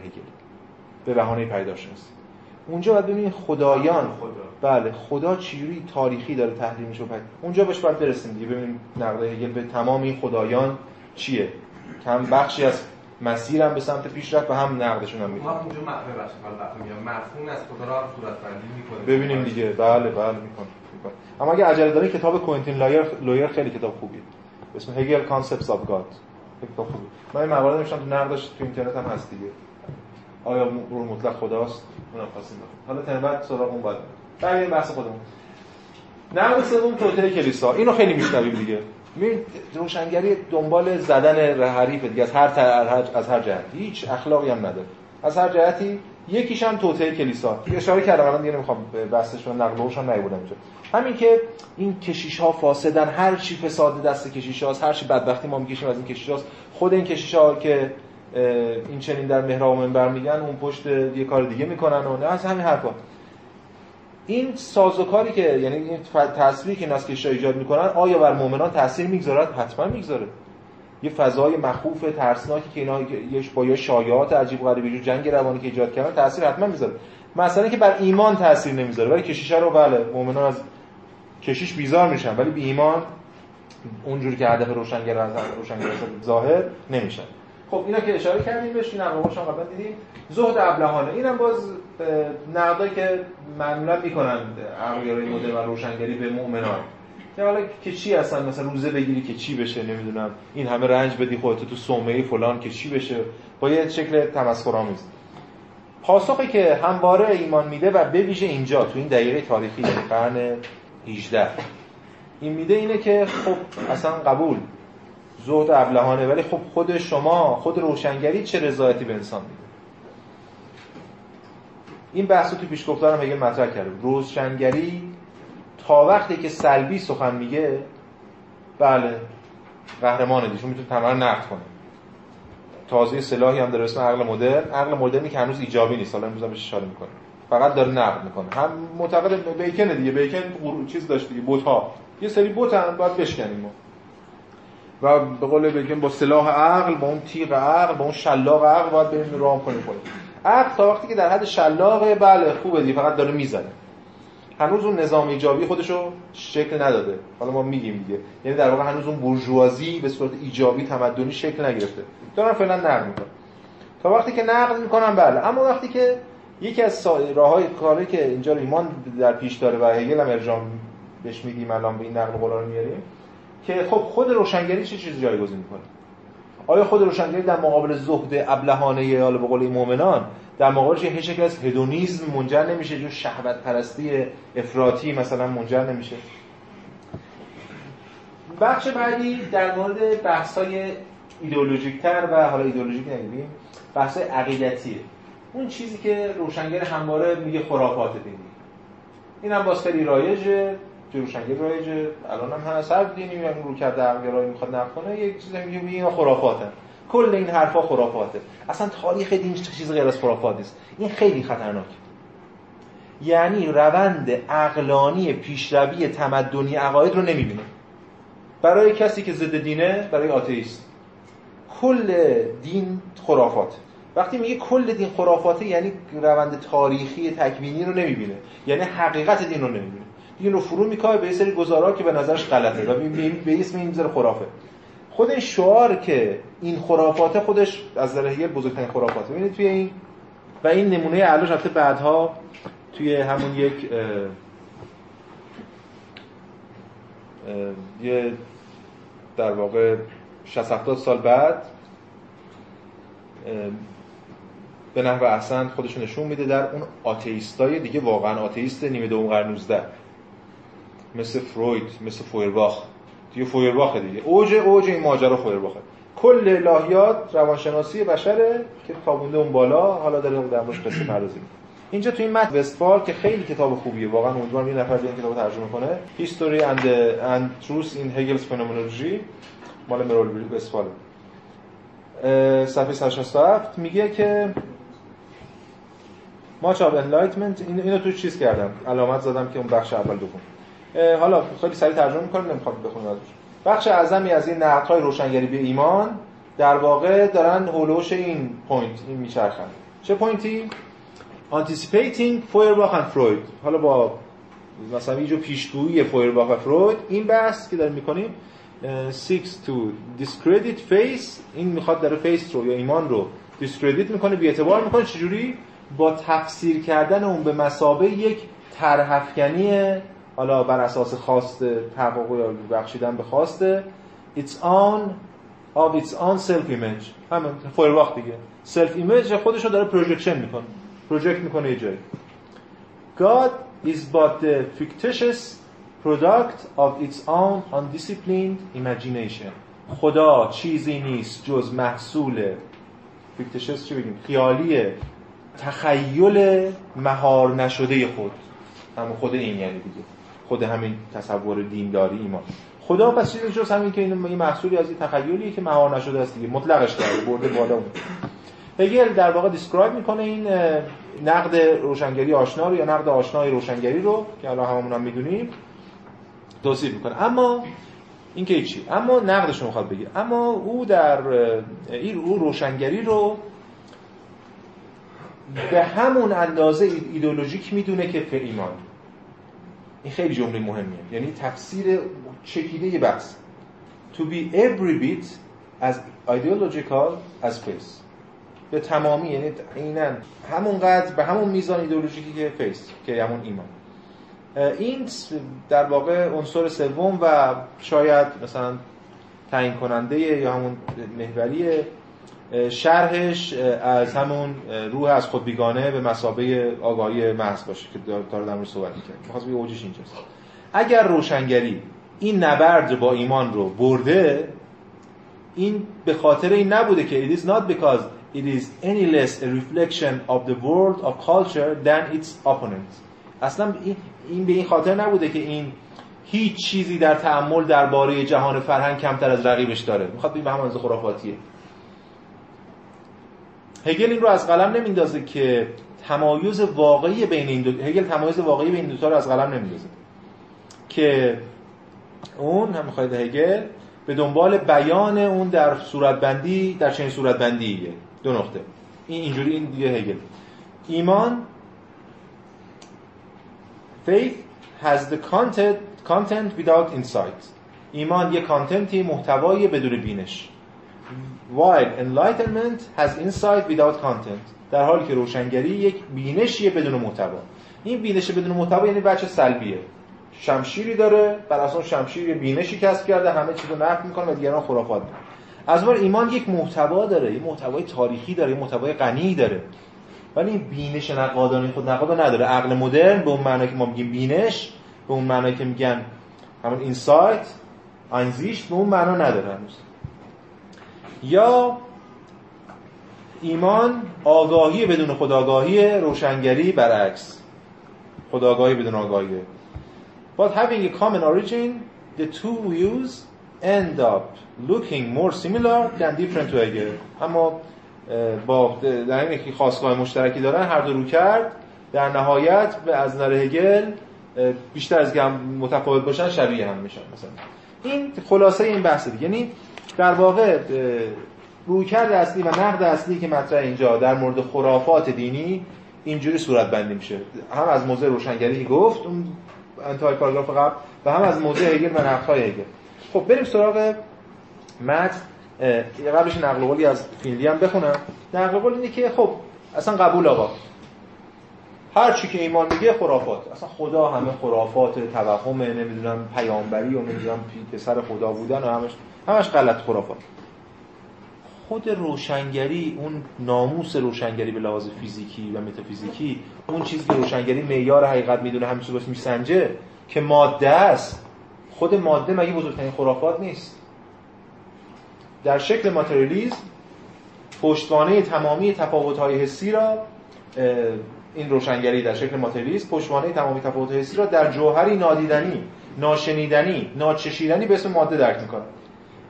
به بهانه پدیدارشناسی. اونجا باید ببینید خدایان، بله خدا چجوری تاریخی داره تحلیل میشه. اونجا بهش باید برسیم دیگه، ببینیم نقد هگل به تمام این خدایان چیه. کم بخشی از مسیرم به سمت پیشرفت و هم نقدشون هم میکنه. ما اونجا مفهوم از خدا را هم صورت‌بندی میکنه. ببینیم دیگه. بله میکنه. اما اگه عجله دارین کتاب کوئنتین لویر خیلی کتاب خوبیه. اسم هگل کانسپتس آف گاد. کتاب خوبیه. من این مقاله نوشتم، تو نقدش تو اینترنت هم هست دیگه. آیا روح مطلق خداست؟ اونم خواستیم. حالا تا بعد سراغ اون بعد. بریم بحث خودمون. نقد سوم توطئه کلیسا. اینو خیلی میشنویم دیگه. روشنگری دنبال زدن حریف دیگه از هر جهتی، هیچ اخلاقی هم نداره، از هر جهتی. یکیش هم توطئه کلیسا اشاره کردم، الان دیگه نمیخوام بحثش رو نقل روش هم نیوردم. همین که این کشیش‌ها فاسدن، هر چی فساد دست کشیش‌هاست، هر چی بدبختی ما می‌کشیم از این کشیش‌هاست. خود این کشیش‌ها که این چنین در محراب و منبر میگن، اون پشت یه کار دیگه میکنن و نه از همین حرفا. این سازوکاری که یعنی این تصویری که این است که شای ایجاد میکنن آیا بر مؤمنان تاثیر میگذاره؟ حتما میگذاره. یه فضای مخوف ترسناکی که اینا با یه شایعات عجیب غریبی جو جنگ روانی که ایجاد کردن تاثیر حتما میذاره. مثلا که بر ایمان تاثیر نمیذاره ولی کشیشه رو بله، مؤمنان از کشیش بیزار میشن ولی بی ایمان اونجوری که هدف روشنگر ظاهر نمیشن. خب اینا که اشاره کردیم بهش، این نقاشا قبلا دیدیم. زهد ابلهانه، اینم باز نقدی که معمولا میکنن عقلگرای مدرن و روشنگری به مؤمنان که حالا که چی هستن، مثلا روزه بگیری که چی بشه، نمیدونم این همه رنج بدی خودت تو صومعه فلان که چی بشه، با یه شکل تمسخرآمیز. پاسخی که همواره ایمان میده و به ویژه اینجا تو این دایره تاریخی در قرن 18 این میده اینه که خب اصلا قبول زهد ابلهانه ولی خب خود شما خود روشنگری چه رضایتی به انسان میده؟ این بحث رو تو پیشگفتارم هگل مطرح کرده. روشنگری تا وقتی که سلبی سخن میگه بله قهرمانه دیشون میتونه تمام نقد کنه. تازه سلاحی هم داره اسم عقل مدرن، عقل مدرنی که هنوز ایجابی نیست، حالا امروز هم بهش اشاره میکنه، فقط داره نقد میکنه. هم معتقد بیکن دیگه، بیکن چیز داشت دیگه، بت‌ها یه سری بتن باید بشکنیم ما. و به قول بیکن با سلاح عقل، با اون تیغ عقل، با اون شلاق عقل باید بریم رام کنیم خودمون. عقل تا وقتی که در حد شلاقه بله خوبه دیگه، فقط داره میزنه، هنوز اون نظام ایجابی خودشو شکل نداده. حالا ما میگیم دیگه، یعنی در واقع هنوز اون بورژوازی به صورت ایجابی تمدنی شکل نگرفته، دارن فعلا نقد میکنن. تا وقتی که نقد میکنن بله، اما وقتی که یکی از راههای کاری که اینجا ایمان در پیش داره و هگل هم ارجاع بهش میدیم الان به این نقد قولا رو میاریم که خب خود روشنگری چه چیزی جایگزین میکنه؟ آیا خود روشنگری در مقابل زهد ابلهانه یا به قول مؤمنان در مقابلش یه شکل از هدونیسم منجر نمیشه، جو شهوت پرستی افراطی مثلا منجر نمیشه؟ بخش بعدی در مورد بحث‌های ایدئولوژیک‌تر و حالا ایدئولوژیک نمی‌گیم، بحث‌های عقیدتیه. اون چیزی که روشنگر همواره میگه خرافات دینی، اینم باز خیلی رایجه، تو روشنگر رایجه، الانم هست، هر دینی میگه رو کرده عقیده‌ای میخواد نقد کنه، یک چیزی میگه اینا خرافاتن، کل این حرفا خرافاته، اصلا تاریخ دین چیز غیر از خرافات نیست. این خیلی خطرناکه، یعنی روند عقلانی پیشروی تمدنی عقاید رو نمیبینه. برای کسی که ضد دینه، برای آتئیست کل دین خرافاته. وقتی میگه کل دین خرافاته یعنی روند تاریخی تکوینی رو نمیبینه، یعنی حقیقت دین رو نمیبینه، دین رو فرو میکاوه به یه سری گزارا که به نظرش غلطه و به اسم این میذاره خرافه. خود این شعار که این خرافات خودش از نظر هگل بزرگترین خرافاته. ببینید توی این و این نمونه علاش هفته بعدها توی همون یک یه در واقع 60-70 سال بعد به نحو احسن خودش نشون میده در اون آتئیستای دیگه، واقعا آتئیست نیمه دوم قرن 19 مثل فروید، مثل فویرباخ. یه فویرباخه دیگه، اوج این ماجرا فویرباخه. کل الهیات روانشناسی بشره که خوابونده اون بالا، حالا داره اون درموش قصه پردازی میکنه. اینجا تو این متن وستفال که خیلی کتاب خوبیه، واقعا امیدوارم یه نفر این کتابو ترجمه کنه، هیستوری اند تروث این هگلز فنومنولوژی مال مرولیوس وستفال، صفحه 167 میگه که ماچ آف انلایتمنت، اینو تو چیز کردم، علامت زدم که اون بخش اول دوم، حالا خیلی سریع ترجمه می‌کنم، نمی‌خوام بخونم ازش. بخش اعظمی از این نقدهای روشنگری به ایمان در واقع دارن هولوش این پوینت این میچرخن. چه پوینتی؟ Anticipating Feuerbach and Freud. حالا با مثلا یه جو پیشگویی فویرباخ و فروید، این بحث که داریم می‌کنیم 6 to discredit faith، این می‌خواد داره فیث رو یا ایمان رو دیسکردیت می‌کنه، بی‌اعتبار می‌کنه. چجوری؟ با تفسیر کردن اون به مثابه یک طرح‌افکنی، حالا بر اساس خواست تحقق یا بخشیدن به خواسته its own self image، همون فویرباخ دیگه، self image خودش رو داره پروژکت میکنه یه جایی. God is but the fictitious product of its own undisciplined imagination. خدا چیزی نیست جز محصول fictitious، چی بگیم، خیالیه، تخیل مهار نشده خود، اما خود این یعنی دیگه خود همین تصور دینداری ایمان. خدا پس چیزی جز همین که این محصولی از این تخیلیه که مهار نشده است دیگه، مطلقش کرده، برده بالا. هگل در واقع دیسکرایب میکنه این نقد روشنگری آشنا رو یا نقد آشنای روشنگری رو که الان هممون هم میدونیم توصیف میکنه. اما این که چی؟ اما نقدش رو میخواد بگه. اما او در این روشنگری رو به همون اندازه ایدئولوژیک میدونه که فریمان. این خیلی جمله مهمیه، یعنی تفسیر چکیده یه بحث. To be every bit as ideological as space. به تمامی، یعنی عیناً همونقدر به همون میزان ایدئولوژیکی که فیس، که همون ایمان. این در واقع عنصر سوم و شاید مثلا تعیین کننده یا همون محوری شرحش از همون روح از خود بیگانه به مثابه آگاهی محض باشه که داره در مورد صحبت می‌کنه. می‌خوام بگم اوجش اینجاست. اگر روشنگری این نبرد با ایمان رو برده، این به خاطر این نبوده که it is not because it is any less a reflection of the world of culture than its opponent. اصلا این به این خاطر نبوده که این هیچ چیزی در تأمل درباره جهان فرهنگ کمتر از رقیبش داره. میخواد ببین به همون از خرافاتیه. هگل این رو از قلم نمیندازه که تمایز واقعی بین این دو، هگل تمایز واقعی بین دو تا رو از قلم نمیندازه که اون هم میخواد هگل به دنبال بیان اون در صورتبندی، در چنین صورتبندیه. دو نقطه. این اینجوری، این دیگه هگل. ایمان faith has the content without insight. ایمان یه کانتنتی، محتوایی بدون بینش. While enlightenment has insight without content. در حالی که روشنگری یک بینشیه بدون محتوا. این بینش بدون محتوا یعنی بچه سلبیه. شمشیری داره، بر اساس شمشیر یه بینشی کسب کرده، همه چیزو نقد میکنه و دیگران خرافات میکنن. از اون ایمان یک محتوا داره، یه محتوای تاریخی داره، یه محتوای غنی داره. ولی این بینش نقادانه خود نقاد نداره. عقل مدرن به اون معنی که ما میگیم بینش، به اون معنی که میگن همون اینسایت، انزیش، به اون معنا نداره هنوز. یا ایمان آگاهی بدون خودآگاهی، روشنگری برعکس، خودآگاهی بدون آگاهی. But having a common origin, the two views end up looking more similar than different to Hegel. اما با در اینکه خواستگاه مشترکی دارن، هر دو رو کرد در نهایت به از نظر هگل بیشتر از هم متفاوت باشن، شبیه هم میشن. مثلا این خلاصه این بحث دیگه، یعنی در واقع رویکرد اصلی و نقد اصلی که مطرح اینجا در مورد خرافات دینی اینجوری صورت بندی میشه، هم از موضع روشنگری گفت اون انتهای پاراگراف قبل و هم از موضع هگل و نقدهای هگل. خب بریم سراغ متن. قبلش نقل قولی از فینلی هم بخونم. نقل قول اینه که خب اصلا قبول آقا، هر چی که ایمان میگه خرافات، اصلا خدا همه خرافات، توهم، نمیدونم پیامبری و نمیدونم پسر خدا بودن و همش غلط، خرافات. خود روشنگری، اون ناموس روشنگری به لحاظ فیزیکی و متافیزیکی، اون چیزی که روشنگری معیار حقیقت میدونه، همیشه باش میسنجه که ماده است. خود ماده مگه بزرگترین خرافات نیست؟ در شکل ماتریالیسم پشتوانه تمامی تفاوت‌های حسی را، این روشنگری در شکل ماتریالیسم پشتوانه تمامی تفاوت‌های حسی را در جوهری نادیدنی، ناشنیدنی، ناچشیدنی به اسم ماده درک می‌کند.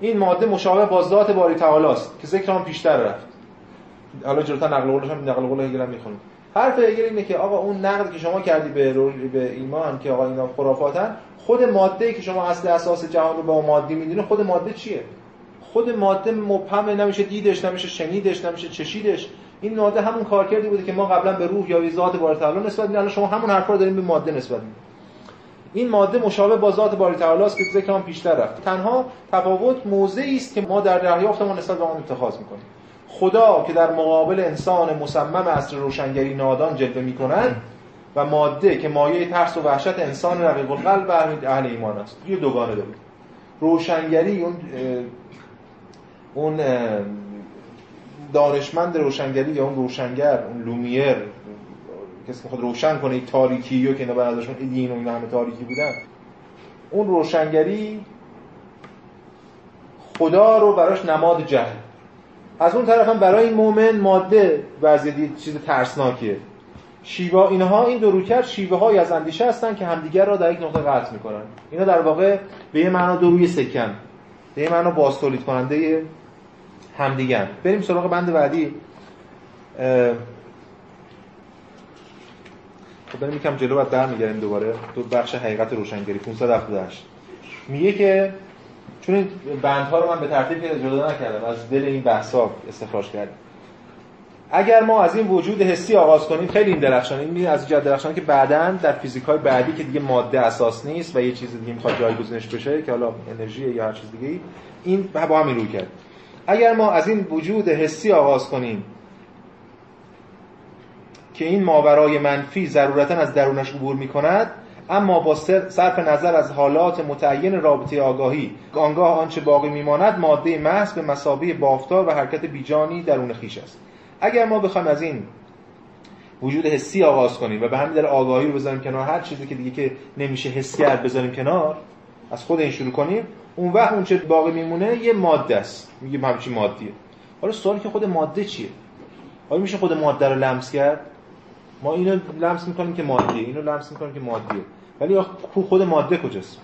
این ماده مشابه با ذات باری تعالی است که ذکر آن پیشتر رفت. حالا جلوتر نقل قولش هم نقل قول هگل هم می‌خونیم. حرف هگل اینه که آقا اون نقد که شما کردی به ایمان که آقا اینا خرافاتن، خود ماده‌ای که شما اصل اساس جهان رو با مادی می‌دونی، خود ماده چیه؟ خود ماده مبهم نمیشه، دیدش نمیشه، شنیدش نمیشه، چشیدش. این ماده همون کارکردی بوده که ما قبلا به روح یا به ذات باری تعالی نسبت میدیم، الان شما همون حرفا رو دارین به ماده نسبت میدید. این ماده مشابه با ذات باری تعالی است که ذکر آن پیشتر رفت. تنها تفاوت موضعی است که ما در دریافتمون نسبت به آن اتخاذ میکنیم. خدا که در مقابل انسان مصمم عصر روشنگری نادان جلوه میکنند و ماده که مایه ترس و وحشت انسان رقیق القلب و اهل ایمان است. یه دوگانه داریم. روشنگری اون دانشمند روشنگری یا اون روشنگر، اون لومیر، کسی که خود روشن کنه این تاریکی رو که اینا برادرشون دین و اینا همه تاریکی بودن، اون روشنگری خدا رو براش نماد جهل، از اون طرف هم برای مؤمن ماده وضعی چیز ترسناکیه. شیوا اینها، این دو رویکرد شیوه های از اندیشه هستن که همدیگر را در یک نقطه قطع میکنن. اینا در واقع به یه معنا دو روی سکن، به این معنی باز تولید کننده همدیگر. بریم سراغ بند بعدی. خب داریم یکم جلو بعد برمیگردیم دوباره تو بخش حقیقت روشنگری 578 میگه که چون این بندها رو من به ترتیب که جدا نکردم از دل این بحثا استخراج کردم. اگر ما از این وجود حسی آغاز کنیم خیلی این درخشان، این از جد درخشان که بعداً در فیزیک‌های بعدی که دیگه ماده اساس نیست و یه چیز دیگه میخواد جایگزینش بشه که حالا انرژی یا هر چیز دیگه‌ای، این با هم روی کرد. اگر ما از این وجود حسی آغاز کنیم که این ماورای منفی ضرورتاً از درونش عبور می‌کند، اما با صرف نظر از حالات متعین رابطه آگاهی، آنگاه آنچه باقی میماند ماده محض به مثابه بافتار و حرکت بیجانی درون خیش است. اگر ما بخوایم از این وجود حسی آغاز کنیم و به همین دلیل آگاهی رو بذاریم کنار، هر چیزی که دیگه که نمیشه حس کرد بذاریم کنار، از خود این شروع کنیم، اون وقت اون چه باقی میمونه یه ماده است. میگیم همچین مادیه. حالا سوالی که خود ماده چیه؟ آیا میشه خود ماده رو لمس کرد؟ ما اینو لمس می‌کنیم که مادیه، اینو لمس می‌کنیم که مادیه. ولی خود ماده کجاست؟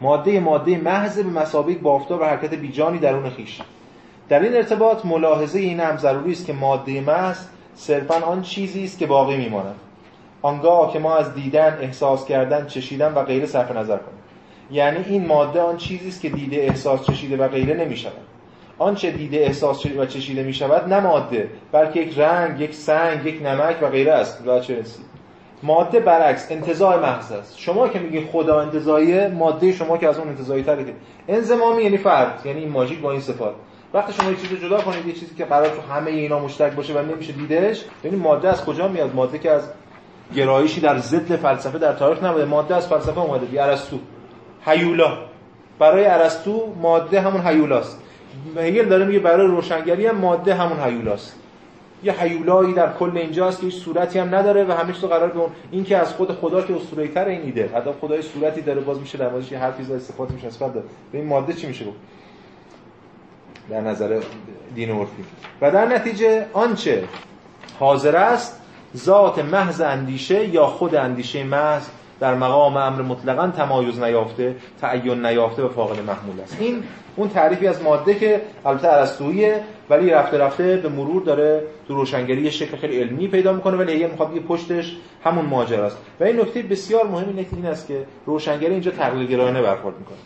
ماده محض به مثابه بافتار و حرکت بیجانی درون خیش. در این ارتباط ملاحظه این هم ضروری است که ماده محض صرفاً آن چیزی است که باقی میماند، آنگاه که ما از دیدن، احساس کردن، چشیدن و غیره صرف نظر کنیم. یعنی این ماده آن چیزی است که دیده، احساس، چشیده و غیره نمی‌شود. آنچه دیده، احساس و چشیده می‌شود نه ماده، بلکه یک رنگ، یک سنگ، یک نمک و غیره است. ماده برعکس انتزاع محض است. شما که میگین خدا انتزاعیه، ماده شما که از اون انتزاعی تره. انضمامی یعنی فرد، یعنی این ماژیک با این صفات. وقتی شما یه چیزی رو جدا کنید، یه چیزی که قرار تو همه اینا مشترک باشه و نمیشه دیدش، ببینید ماده از کجا میاد؟ ماده که از گرایشی در ضد فلسفه در تاریخ نبوده، ماده از فلسفه اومده. بی ارسطو هیولا، برای ارسطو ماده همون هیولاست. هگل داره میگه برای روشنگری هم ماده همون هیولاست. یه هیولایی در کل اینجاست که هیچ صورتی هم نداره و همش تو قرار به اون، این که از خود خدا که اسطوره‌ای‌تر این ایده، حتی خدای صورتی داره باز میشه در موردش حرفی زاد استفاده میشه نسبت داد. ببین ماده چی میشه گفت؟ در نظر دین عرفی. و در نتیجه آنچه حاضر است ذات محض اندیشه یا خود اندیشه محض در مقام امر مطلقاً تمایز نیافته، تعین نیافته و فاقد محمول است. این اون تعریفی از ماده که البته ارسطوییه ولی رفته رفته به مرور داره تو روشنگری شکل خیلی علمی پیدا میکنه، ولی هگل میخواد بگه پشتش همون ماجرا است. و این نکته بسیار مهم این است که روشنگری اینجا تقلیل گرایانه برخورد میکنه.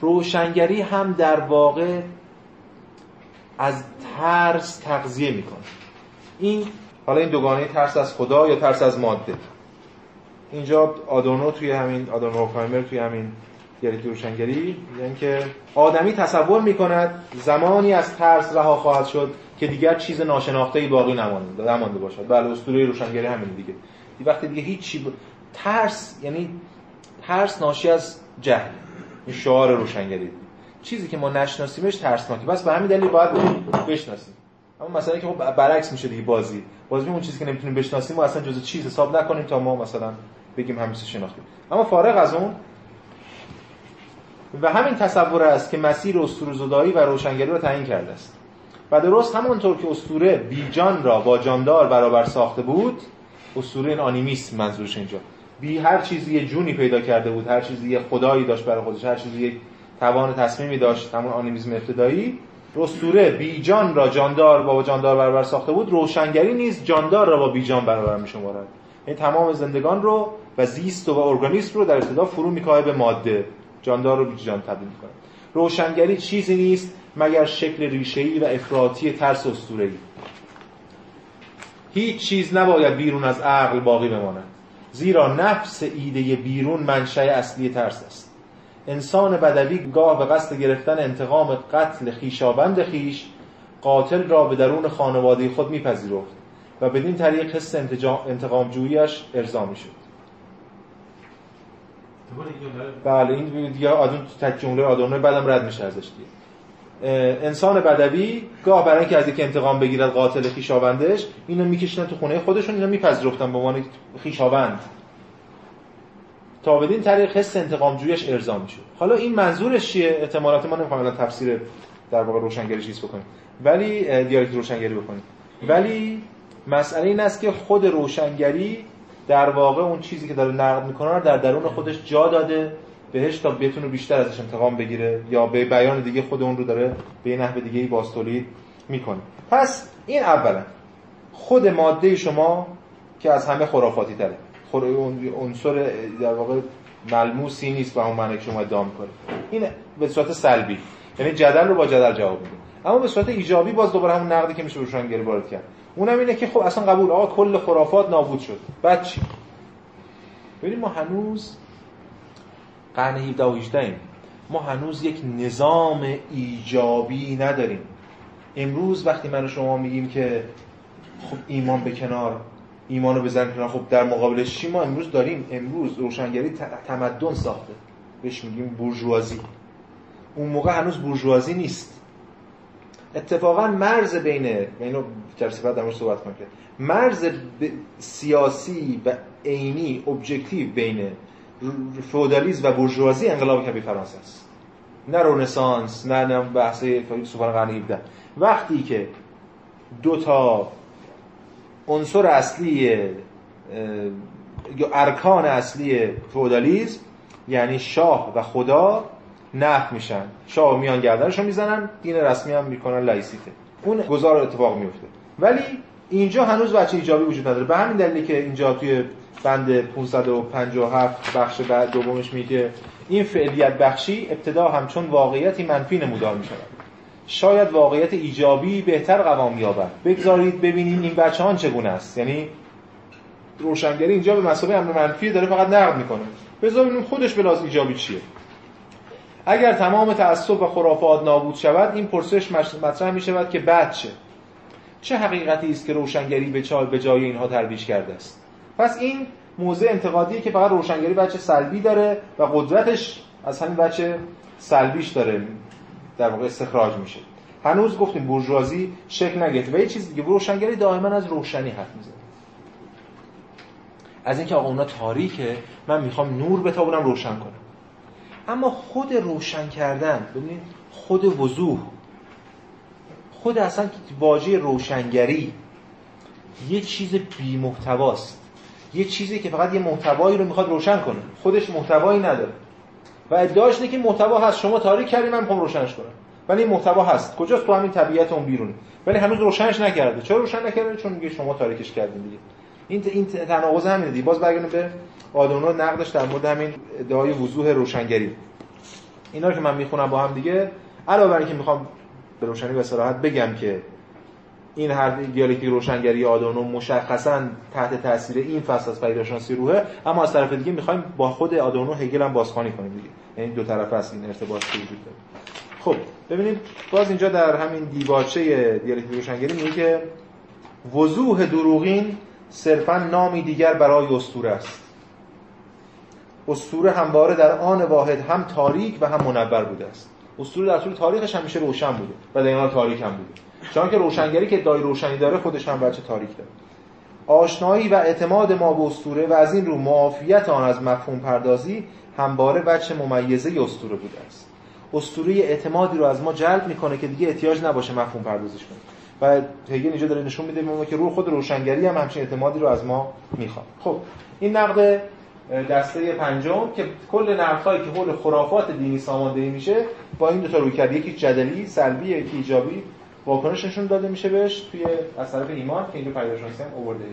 روشنگری هم در واقع از ترس تغذیه میکنه. این حالا این دوگانه ترس از خدا یا ترس از ماده. اینجا آدورنو توی همین آدورنو اوپنهایمر توی همین دیالکتیک روشنگری میگن که آدمی تصور میکند زمانی از ترس رها خواهد شد که دیگر چیز ناشناخته‌ای باقی نمانده باشد. بله، اسطوره روشنگری همین دیگه. وقتی دیگه هیچ چی ترس، یعنی ترس ناشی از جهل. این شعار روشنگری، چیزی که ما نشناسیمش ترسناکه. بس به همین دلیل باید بشناسیم. اما مثلا که خب برعکس میشه دیگه، بازی اون چیزی که نمیتونیم بشناسیم ما اصلا جزء چیز حساب نکنیم تا ما مثلا بگیم همیشه شناختیم. اما فارغ از اون و همین تصور است که مسیر اسطوره‌زدایی و روشنگری را تعیین کرده است. و درست همونطور که اسطوره بیجان را با جاندار برابر ساخته بود، اسطوره این آنیمیسم منظورش اینجا، بی هر چیزی یه جونی پیدا کرده بود، هر چیزی یه خدایی داشت برای خودش، هر چیزی یک توان تصمیمی داشت، همون آنیمیسم ابتدایی. اسطوره بیجان را جاندار با جاندار برابر ساخته بود، روشنگری نیز جاندار را با بیجان برابر می‌شمارد. این تمام زندگان رو و زیست و ارگانیسم رو در ابتدا فرو می‌کاهه به ماده، جاندار رو به جان تبدیل می‌کنه. روشنگری چیزی نیست مگر شکل ریشه‌ای و افراطی ترس اسطوره‌ای. هیچ چیز نباید بیرون از عقل باقی بماند، زیرا نفس ایده بیرون منشأ اصلی ترس است. انسان بدوی گاه به قصد گرفتن انتقام قتل خویشاوند خویش، قاتل را به درون خانواده خود می‌پذیرفت و بدین طریق حس انتقام جویی‌اش ارضا می‌شد. بله، این دیگه تک جمله آدورنو بعدم رد میشه ازش دیگه. انسان بدوی گاه برای اینکه از یک انتقام بگیرد قاتل خویشاوندش، اینو میکشن تو خونه خودشون، اینا میپذیرفتن به عنوان خویشاوند تا بدین طریق حس انتقام جویش ارضا میشه. حالا این منظورش چیه؟ احتمالات ما نمیخوام الان تفسیر در واقع روشنگری چیز بکنیم، ولی دیالکتیک روشنگری بکنیم. ولی مسئله این است که خود روشنگری در واقع اون چیزی که داره نقد میکنه در درون خودش جا داده بهش تا بتونه بیشتر ازش انتقام بگیره، یا به بیان دیگه خود اون رو داره به نحو دیگه‌ای باز تولید میکنه. پس این اولا خود ماده شما که از همه خرافاتی تره، عنصر در واقع ملموسی نیست و اون معنی که شما ادعا میکنه، این به صورت سلبی، یعنی جدل رو با جدل جواب میده. اما به صورت ایجابی باز دوباره همون نقدی که میشه به روشنگری وارد کرد، اونم اینه که خب اصلا قبول، آقا کل خرافات نابود شد، بعد چی؟ ببینید ما هنوز قرن 17 و 18 ایم، ما هنوز یک نظام ایجابی نداریم. امروز وقتی من و شما میگیم که خب ایمان به کنار، ایمانو بزن کنار، خب در مقابلش چی ما امروز داریم؟ امروز روشنگری تمدن ساخته، بهش میگیم بورژوازی. اون موقع هنوز بورژوازی نیست. اتفاقا مرز بین اینو فلسفه در مورد صحبت میکنه، مرز سیاسی و عینی ابجکتیو بین فئودالیسم و بورژوازی انقلاب کبیر فرانسه است، نه رنسانس، نه بحث فیلسوفان قرن 17. وقتی که دو تا عنصر اصلی، ارکان اصلی فئودالیسم یعنی شاه و خدا نفی میشن، شاه میان گردنشو میزنن، دین رسمی هم میکنن لایسیته، اون گذار اتفاق میفته. ولی اینجا هنوز بچه ایجابی وجود نداره. به همین دلیلی که اینجا توی بند 557 بخش بعد دومش میگه این فعلیت بخشی ابتدا همچون واقعیتی منفی نمودار میشود، شاید واقعیت ایجابی بهتر قوام یابد، بگذارید ببینیم این بچه‌ها چگونه است. یعنی روشنگری اینجا به مسابقه امر منفی داره فقط نقد میکنه، بذاریم خودش بلاس ایجابی چیه. اگر تمام تعصب و خرافات نابود شود، این پرسش مطرح میشود که بعد چه حقیقتی است که روشنگری به جای اینها ترویج کرده است. پس این موضع انتقادیه که فقط روشنگری بچه سلبی داره و قدرتش از همین بچه سلبیش داره در واقع استخراج میشه. هنوز گفتیم بورژوازی شکل نگرفته و یه چیز دیگه، روشنگری دائما از روشنی حرف میزنه، از اینکه آقا اونا تاریکه، من میخوام نور بتابونم روشن کنم. اما خود روشن کردن، ببینید خود وضوح، خود اصلا واژه روشنگری یه چیز بی محتواست، یه چیزی که فقط یه محتوایی رو میخواد روشن کنه، خودش محتوایی نداره و ادعاش اینه که محتوا هست، شما تاریک کردی من میخوام روشنش کنم، ولی این محتوا هست کجاست؟ تو همین طبیعت اون بیرونه، ولی هنوز روشنش نکرده. چرا روشن نکرده؟ چون میگه شما تاریکش کردین دیگه. این تناقض همینه دیگه. باز برگردیم به آدورنو، نقدش در مورد همین ادعای وضوح روشنگری. اینا رو که من میخونم با هم دیگه، علاوه بر اینکه میخوام به روشنی و صراحت بگم که این حرف دیالکتیک روشنگری آدورنو مشخصاً تحت تاثیر این فصل از پدیدارشناسی روحه، اما از طرف دیگه می‌خوایم با خود آدورنو هگل هم بازخوانی کنیم دیگه، یعنی دو طرفه است این ارتباط که وجود داره. خب ببینید باز اینجا در همین دیباچه دیالکتیک روشنگری میگه که وضوح دروغین صرفاً نامی دیگر برای اسطوره است. اسطوره همواره در آن واحد هم تاریک و هم منور بوده است. اسطوره در طول تاریخش همیشه روشن بوده و در حال تاریک هم بوده، چون که روشنگری که ادعای روشنی داره خودش هم بچه تاریک داره. آشنایی و اعتماد ما به اسطوره و از این رو معافیت آن از مفهوم پردازی همواره بچه ممیزه ی اسطوره بوده است. اسطوره اعتمادی رو از ما جلب میکنه که دیگه احتیاج نباشه مفهوم پردازیش کنه و هگل اینجا داره نشون میده میمونه که رو خود روشنگری هم همچین اعتمادی رو از ما میخواد. خب این نقد دسته پنجم که کل نقدهایی که حول خرافات دینی ساماندهی میشه با این دو تا رویکرد، یکی جدلی سلبی، یکی ایجابی، واکنش نشون داده میشه بهش توی از طرف ایمان که اینو پدیدارشناسی هم آورده.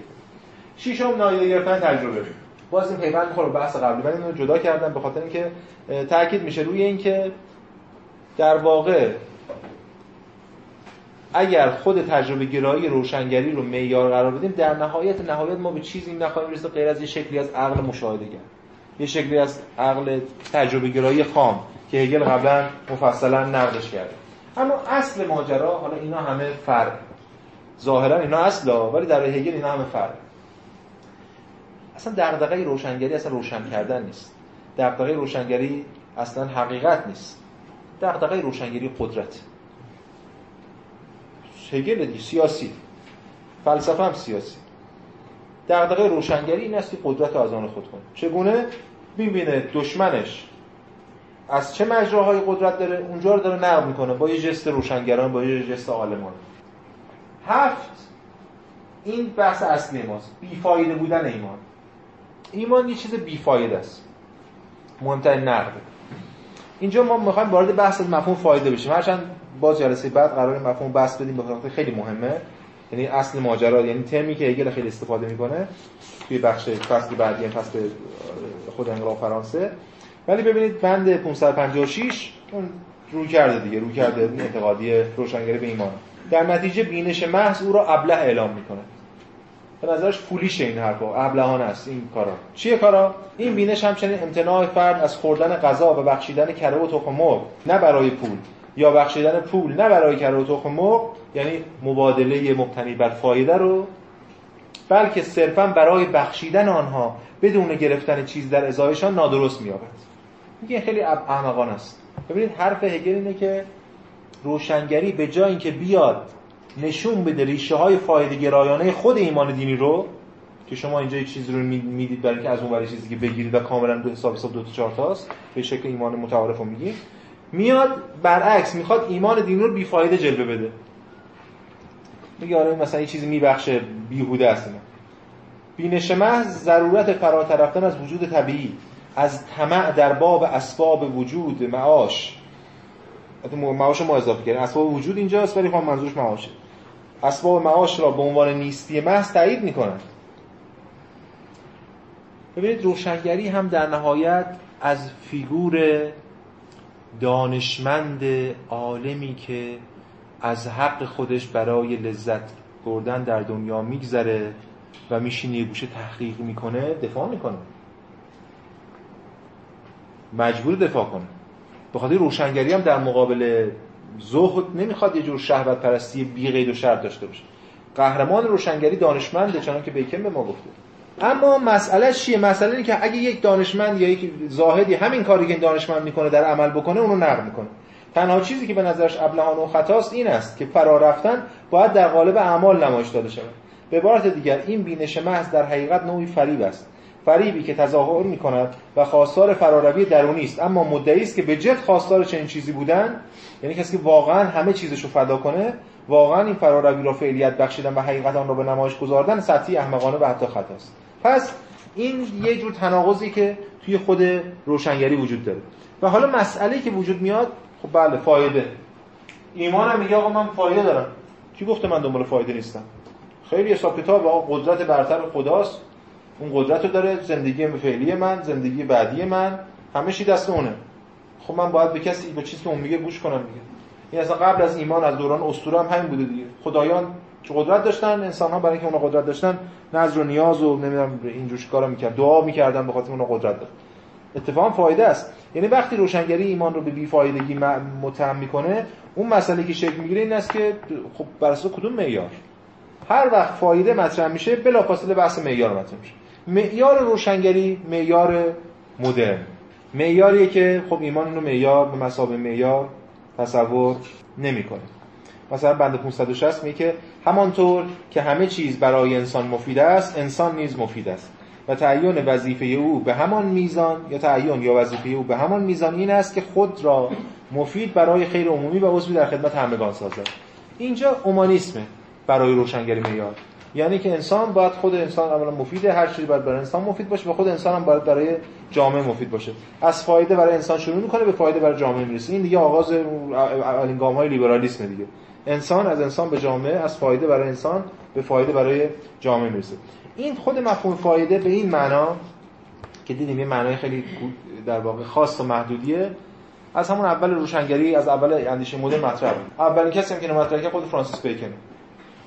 ششم نادیده گرفتن تجربه. باز این پیوند میخوره بحث قبلی، ولی اینو جدا کردم به خاطر اینکه تاکید میشه روی اینکه در واقع اگر خود تجربه گرایی روشنگری رو معیار قرار بدیم، در نهایت ما به چیزی نخواهیم رسید غیر از یه شکلی از عقل مشاهدهگر، یه شکلی از عقل تجربه گرایی خام که هگل قبلا مفصلا نقدش کرده. اما اصل ماجرا، حالا اینا همه فرع، ظاهرا اینا اصلا، ولی در هگل اینا همه فرع. اصلا دغدغه روشنگری اصلا روشن کردن نیست، دغدغه روشنگری اصلا حقیقت نیست، دغدغه روشنگری قدرت. هگل دیگه سیاسی، فلسفه هم سیاسی. دغدغه روشنگری این است که قدرت رو از آن خود کنه. چگونه؟ می‌بینه دشمنش از چه مجراهای قدرت داره، اونجا رو داره نقد میکنه با یه جست روشنگران، با یه جست عالمان. هفت، این بحث اصلی ماست، بیفایده بودن ایمان. ایمان یه چیز بیفایده است، مهمترین نقد. اینجا ما می‌خوایم وارد بحث مفهوم فایده بشیم، هرچند باز جلسه بعد قراره مفهوم بحث بدیم به خاطر خیلی مهمه، یعنی اصل ماجرا، یعنی تمی که هگل خیلی استفاده می‌کنه توی بخش فصل بعدی، فصل خود انقلاب فرانسه. ولی ببینید بند 556 اون روی کرده انتقادی روشنگری به ایمان، در نتیجه بینش محض او را ابله اعلام می‌کنه. به نظرش پولیشه این حرفا، ابلهانه است این کارا. چیه کارا؟ این بینش همچنین امتناع فرد از خوردن غذا و بخشیدن کره و تخم مرغ نه برای پول، یا بخشیدن پول نه برای کره و تخم مرغ، یعنی مبادله مبتنی بر فایده رو، بلکه صرفاً برای بخشیدن آنها بدون گرفتن چیز در ازایشان نادرست می‌یابد. میگه خیلی احمقانه است. ببینید حرف هگل اینه که روشنگری به جای اینکه بیاد نشون بده ریشه‌های فایده گرایانه خود ایمان دینی رو که شما اینجا یک چیز رو میدید برای اینکه از اون ور چیزی که بگیرید و کاملا به حساب 2 تا 4 تاست به شکل ایمان متعارف رو میگیم، میاد برعکس میخواد ایمان دینی رو بی فایده جلوه بده. میگه آره مثلا یه چیزی میبخشه بیهوده است. بینش محض ضرورت فراتر رفتن از وجود طبیعی، از طمع در باب اسباب وجود معاش. معاش ما اضافه کردیم، اسباب وجود اینجاست ولی خب منظورش معاشه. اسباب معاش را به عنوان نیستی محض تایید میکنند. ببینید روشنگری هم در نهایت از فیگور دانشمند عالمی که از حق خودش برای لذت بردن در دنیا میگذره و میشینه یه گوشه تحقیق میکنه دفاع میکنه، مجبور دفاع کنه. به خاطر روشنگری هم در مقابل زهد نمیخواد یه جور شهوت پرستی بی قید و شرط داشته باشه. قهرمان روشنگری دانشمنده، چنان که بیکن به ما گفته. اما مسئله چیه؟ مسئله اینه که اگه یک دانشمند یا یک زاهدی همین کاری که این دانشمند میکنه در عمل بکنه، اونو نقد میکنه. تنها چیزی که به نظرش ابلهانه و خطاست این است که فرارفتن باید در قالب اعمال نمایش داده شود. به عبارت دیگر این بینش محض در حقیقت نوعی فریب است، فریبی که تظاهر می‌کند و خواستار فراروی درونی است، اما مدعی است که به جد خواستار چنین چیزی بودن، یعنی کسی که واقعا همه چیزشو فدا کنه، واقعا این فراروی را فعلیت بخشیدن و حقیقت آن را به نمایش گذاردن سطحی احمقانه و حتی خطاست. پس این یه جور تناقضی که توی خود روشنگری وجود داره. و حالا مسئله‌ای که وجود میاد، خب بله فایده. ایمانم میگه آقا من فایده دارم. کی گفته من دنبال فایده نیستم؟ خیلی حساب کتاب آقا قدرت برتر خداست. اون قدرت رو داره، زندگی فعلی من، زندگی بعدی من، همه چی دست اونه. خب من باید به کسی به چیزی که اون میگه گوش کنم دیگه. این اصلا قبل از ایمان از دوران اسطوره هم همین بوده دیگه. خدایان چه قدرت داشتن، انسان‌ها برای اینکه اونا قدرت داشتن، نظر و نیاز و نمیدونم این جور کارا میکرد، دعا میکردن به خاطر اونا قدرت داشت. اتفاقا فایده است. یعنی وقتی روشنگری ایمان رو به بی‌فایدگی متهم میکنه، اون مسئله که شکل میگیره این است که خب بر اساس کدوم معیار؟ هر وقت فایده مطرح میشه، بلافاصله بحث معیار مطرح میشه. معیار روشنگری معیار مدرن، معیاریه که خب ایمان اینو معیار به مثابه معیار تصور نمی‌کنه. مثلا بند 560 میگه که همانطور که همه چیز برای انسان مفید است، انسان نیز مفید است و تعیین وظیفه او به همان میزان یا تعیین یا وظیفه او به همان میزان این است که خود را مفید برای خیر عمومی و عضوی در خدمت همگان سازد. اینجا اومانیسمه برای روشنگری معیار، یعنی که انسان باید خود انسان اولا مفیده، هر چیزی باید برای انسان مفید باشه و خود انسان هم باید برای جامعه مفید باشه. از فایده برای انسان شروع میکنه به فایده برای جامعه میرسه. این دیگه آغاز اولین گام‌های لیبرالیسم دیگه. انسان از انسان به جامعه، از فایده برای انسان به فایده برای جامعه میرسه. این خود مفهوم فایده به این معنا که دیدیم یه معنای خیلی در واقع خاص و محدودیه، از همون اول روشنگری، از اول اندیشه مدرن مطرح بود. اولین کسی هم که مطرح کرد خود فرانسیس بیکن،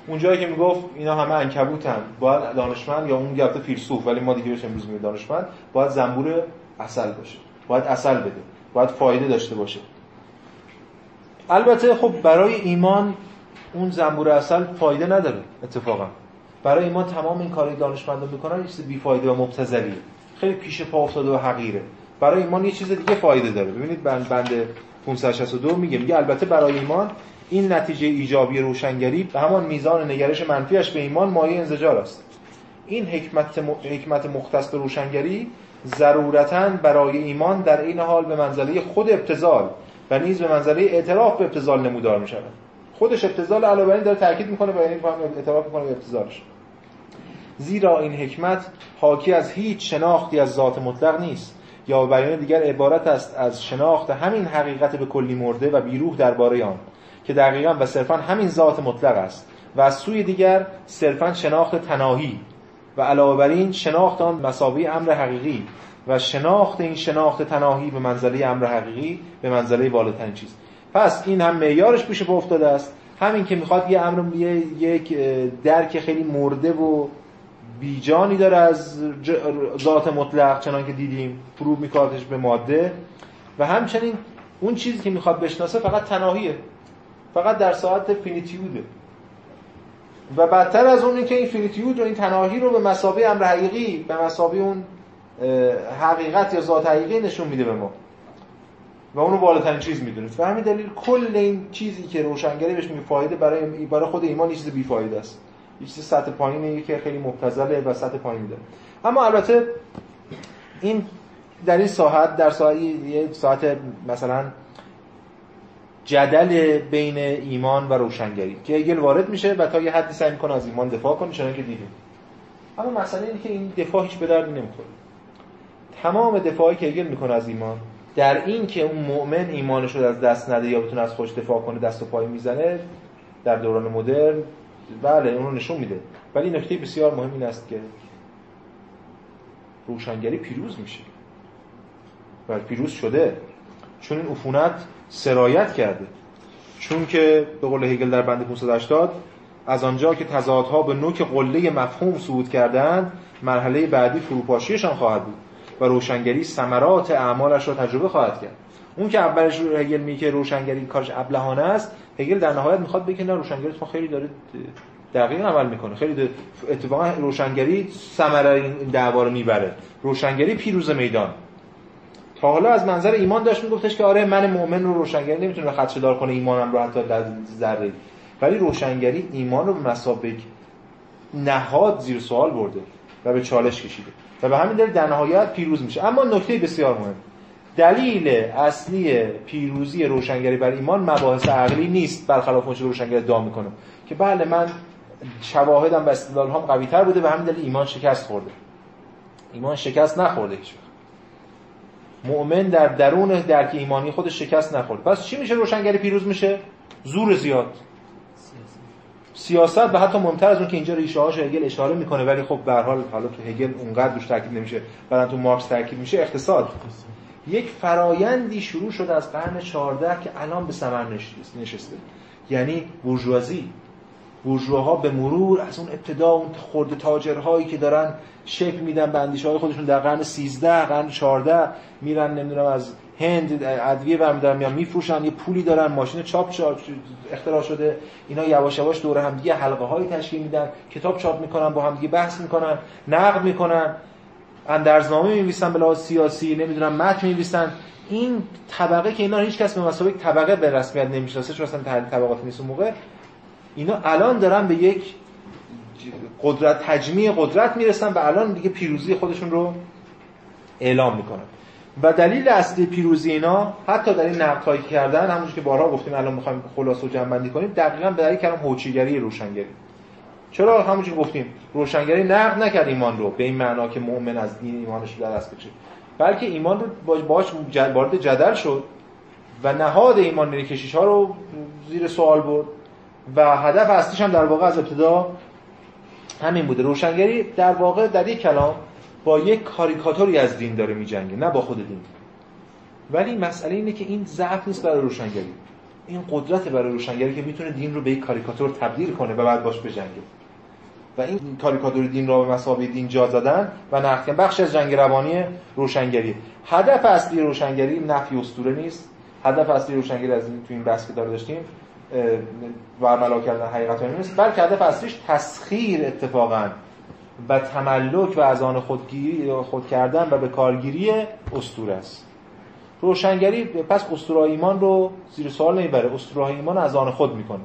اونجایی که میگفت اینا همه عنکبوتن، باید دانشمند یا اون گفته فیلسوف، ولی ما دیگه بهش امروز میگیم دانشمند، باید زنبور عسل باشه، باید عسل بده، باید فایده داشته باشه. البته خب برای ایمان اون زنبور عسل فایده نداره. اتفاقا برای ایمان تمام این کاری دانشمندا میکنن یه چیز بی فایده و مبتذلیه، خیلی پیش پا افتاده و حقیره. برای ایمان یه چیز دیگه فایده داره. ببینید بند 562 میگه البته برای ایمان این نتیجه ایجابی روشنگری به همان میزان نگرش منفیش به ایمان مایه انزجار است. این حکمت مختص به روشنگری ضرورتاً برای ایمان در این حال به منزله خود ابتذال و نیز به منزله اعتراف به ابتذال نمودار می شود. خودش ابتذال علاوه بر این داره تاکید میکنه و این اعتراف میکنه به ابتذالش. زیرا این حکمت حاکی از هیچ شناختی از ذات مطلق نیست یا بیان دیگر عبارت است از شناخت همین حقیقت به کلی مرده و بیروح درباره آن که دقیقاً و صرفاً همین ذات مطلق است و از سوی دیگر صرفاً شناخت تناهی و علاوه بر این شناخت آن مساوی امر حقیقی و شناخت این شناخت تناهی به منزله امر حقیقی به منزله بالاترین چیز. پس این هم معیارش پیش پا افتاده است، همین که میخواد یه امر یک درک خیلی مرده و بیجانی داره از ذات مطلق چنان که دیدیم پروب میکاردش به ماده، و همچنین اون چیزی که میخواد بشناسه فقط تناهیه، فقط در ساعت فینیتیوده، و بدتر از اون این که این فینیتیود رو، این تناهی رو به مساوی امر حقیقی، به مساوی اون حقیقت یا ذات حقیقی نشون میده به ما و اونو بالاترین چیز میدونه. و همین دلیل کل این چیزی که روشنگری بهش میگه فایده، برای خود ایمان یه چیز بی‌فایده است، یه چیز سطح پایینه که خیلی مبتذله و سطح پایین داره. اما البته این در این ساعت، در ساعت یه ساعت مثلا جدل بین ایمان و روشنگری که هگل وارد میشه و تا یه حدی سعی میکنه از ایمان دفاع کنه، چون که دیدیم. اما مسئله اینه که این دفاع هیچ به درد نمیخوره. تمام دفاعی که هگل میکنه از ایمان در این که اون مؤمن ایمانش رو از دست نده یا بتونه از خودش دفاع کنه، دست و پای میزنه در دوران مدرن، بله اون رو نشون میده. ولی نکته بسیار مهم این است که روشنگری پیروز میشه و پیروز شده، چون این عفونت سرایت کرده، چون که به قول هگل در بند 580 از آنجا که تضادها به نوک قله مفهوم صعود کردند، مرحله بعدی فروپاشیشان خواهد بود و روشنگری ثمرات اعمالش را تجربه خواهد کرد. اون که اولش هگل میگه روشنگری کارش ابلهانه است، هگل در نهایت میخواد بگه نه، روشنگری تو خیلی داره دقیق عمل میکنه، خیلی اتفاقا روشنگری ثمره این دعوا رو میبره، روشنگری پیروز میدان. تا حالا از منظر ایمان داشت میگفتش که آره من مؤمن رو روشنگری نمیتونه خدشه دار کنه، ایمانم رو حتی در ذره، ولی روشنگری ایمان رو به مسابقه نهاد زیر سوال برده و به چالش کشیده و به همین دلیل در نهایت پیروز میشه. اما نکته بسیار مهم، دلیل اصلی پیروزی روشنگری بر ایمان مباحث عقلی نیست، برخلاف اون چه روشنگری ادعا میکنه که بله من شواهدم و استدلال‌هام قوی‌تر بوده و همین دلیل ایمان شکست خورده. ایمان شکست نخورده، هیچ وقت مؤمن در درون درک ایمانی خودش شکست نخورد. پس چی میشه روشنگری پیروز میشه؟ زور زیاد، سیاست، و حتی مهمتر از اون که اینجا ریشه هاش هگل اشاره میکنه ولی خب به هر حال حالا تو هگل اونقدر روش تاکید نمیشه، بعدن تو مارکس تاکید میشه، اقتصاد. یک فرایندی شروع شده از قرن 14 که الان به ثمر نشسته، یعنی بورژوازی. بورژواها به مرور از اون ابتدا، اون خرده تاجرهایی که دارن شکل میدن به اندیشه‌های خودشون در قرن 13 قرن 14 میرن نمیدونم از هند ادویه برمی‌دارن یا میفروشن، یه پولی دارن، ماشین چاپ اختراع شده، اینا یواش یواش دور هم دیگه حلقه‌های تشکیل میدن، کتاب چاپ میکنن، با هم دیگه بحث میکنن، نقد میکنن، اندرزنامه می‌نویسن به لحاظ سیاسی، نمیدونم متن می‌نویسن. این طبقه که اینا هیچ کس به مسابقه طبقه به رسمیت نمی‌شناسه، چون اصلا تحلیل طبقات نیست اون موقع، اینا الان دارن به یک قدرت، تجمیع قدرت میرسن و الان دیگه پیروزی خودشون رو اعلام میکنن. و دلیل اصلی پیروزی اینا حتی در این نقدهایی کردن، همونجوری که بارها گفتیم الان میخوایم خلاصه و جمع‌بندی کنیم، دقیقاً به دلیل کلام هوچیگری روشنگری. چرا؟ همونجوری گفتیم روشنگری نقد نکرد ایمان رو به این معنا که مؤمن از دین ایمانش رو در دست بکشه، بلکه ایمان رو باهاش وارد جدل شد و نهاد ایمان میره کشیش‌ها رو زیر سوال برد و هدف اصلیش هم در واقع از ابتدا همین بوده. روشنگری در واقع در یک کلام با یک کاریکاتوری از دین داره می‌جنگه، نه با خود دین. ولی مسئله اینه که این ضعف نیست برای روشنگری، این قدرت برای روشنگری که میتونه دین رو به یک کاریکاتور تبدیل کنه و بعد باش بجنگه. و این کاریکاتور دین رو به مسابقه دین جا دادن و نقد کردن بخش از جنگ روانی روشنگری. هدف اصلی روشنگری نفی اسطوره نیست. هدف اصلی روشنگری از این تو این بحث که داشتیم برملا کردن حقیقت نیست، بلکه هدف اصلیش تسخیر اتفاقاً و تملک و از آن خود کردن و به کارگیری اسطوره است. روشنگری پس اسطوره ایمان رو زیر سوال نمیبره، اسطوره ایمان رو از آن خود میکنه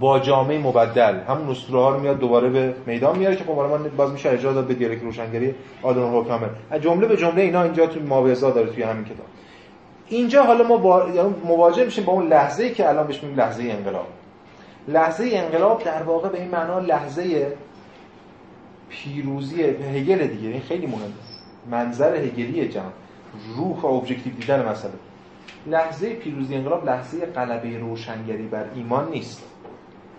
با جامعه مبدل. همون اسطوره ها رو میاد دوباره به میدان میاره که خب ما باز میشه اجازه داد به دیالکتیک روشنگری آدورنو حکامه، از جمله به جمله اینا اینجا تو مابعضا داره توی همین کتاب. اینجا حالا ما مواجه میشیم با اون لحظه‌ای که الان بهش میگیم لحظه انقلاب. لحظه انقلاب در واقع به این معنا لحظه پیروزی هگل دیگه، این خیلی مهمه. منظر هگلی جمع، روح و ابژکتیو دیدن مسئله. لحظه پیروزی انقلاب لحظه غلبه روشنگری بر ایمان نیست،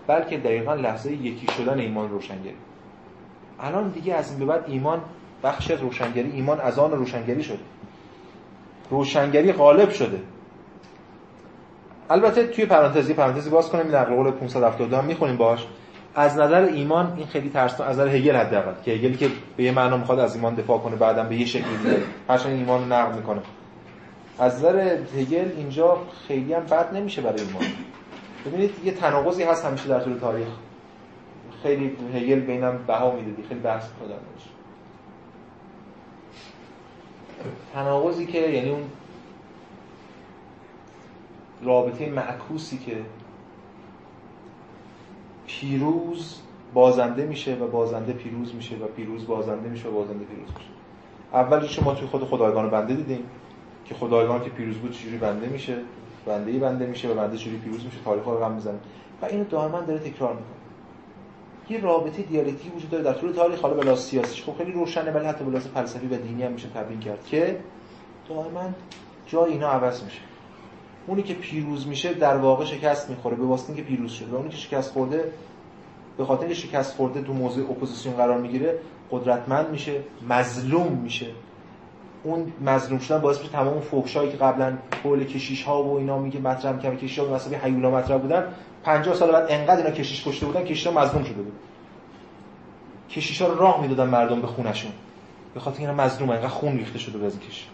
بلکه دقیقاً لحظه یکی شدن ایمان روشنگری. الان دیگه از این به بعد ایمان بخش از روشنگری، ایمان از آن روشنگری شده، روشنگری غالب شده. البته توی پرانتزی باز کنم، این نقل قول 572 هم میخونیم باش. از نظر ایمان این خیلی ترسناک، از نظر هگل حداقل، که هگلی که به یه معنا میخواد از ایمان دفاع کنه، بعدم به یه شکلی دیگه هرچند ایمان رو نقد میکنه، از نظر هگل اینجا خیلی هم بد نمیشه برای ایمان. ببینید یه تناقضی هست همیشه در طول تاریخ، خیلی هگل به اینم بها میده، خیلی بحث میکنه درش. تناقضی که یعنی اون رابطه معکوسی که پیروز بازنده میشه و بازنده پیروز میشه و پیروز بازنده میشه و بازنده پیروز میشه. اولی شما توی خود خدایگان بنده دیدیم که خدایگان که پیروز بود چجوری بنده میشه، بندهی بنده میشه و بنده چجوری پیروز میشه، تاریخ رو رقم میزنه و اینو دائما داره تکرار میکنه. یه رابطه دیالکتیکی وجود داره در طول تاریخ، حالا بلا سیاسیش خب خیلی روشنه، ولی حتی بلا فلسفی و دینی هم میشه تبیین کرد که دائما جای اینا عوض میشه. اونی که پیروز میشه در واقع شکست میخوره به واسطه اینکه پیروز شده، و اونی که شکست خورده به خاطر اینکه شکست خورده تو موضع اپوزیسیون قرار میگیره، قدرتمند میشه، مظلوم میشه. اون مظلوم شدن باعث میشه تمام فوکشایی که قبلا قول کشیش‌ها و اینا میگه مطرح کردن، کشیش‌ها به حساب هیولا مطرح بودن، 50 سال بعد انقدر اینا کشیش کشته بودن، کشیش‌ها مظلوم شده بود. کشیش‌ها رو راه میدادن مردم به خونشون، به خاطر اینا مظلومن، انقدر خون ریخته شده بود از کشیش.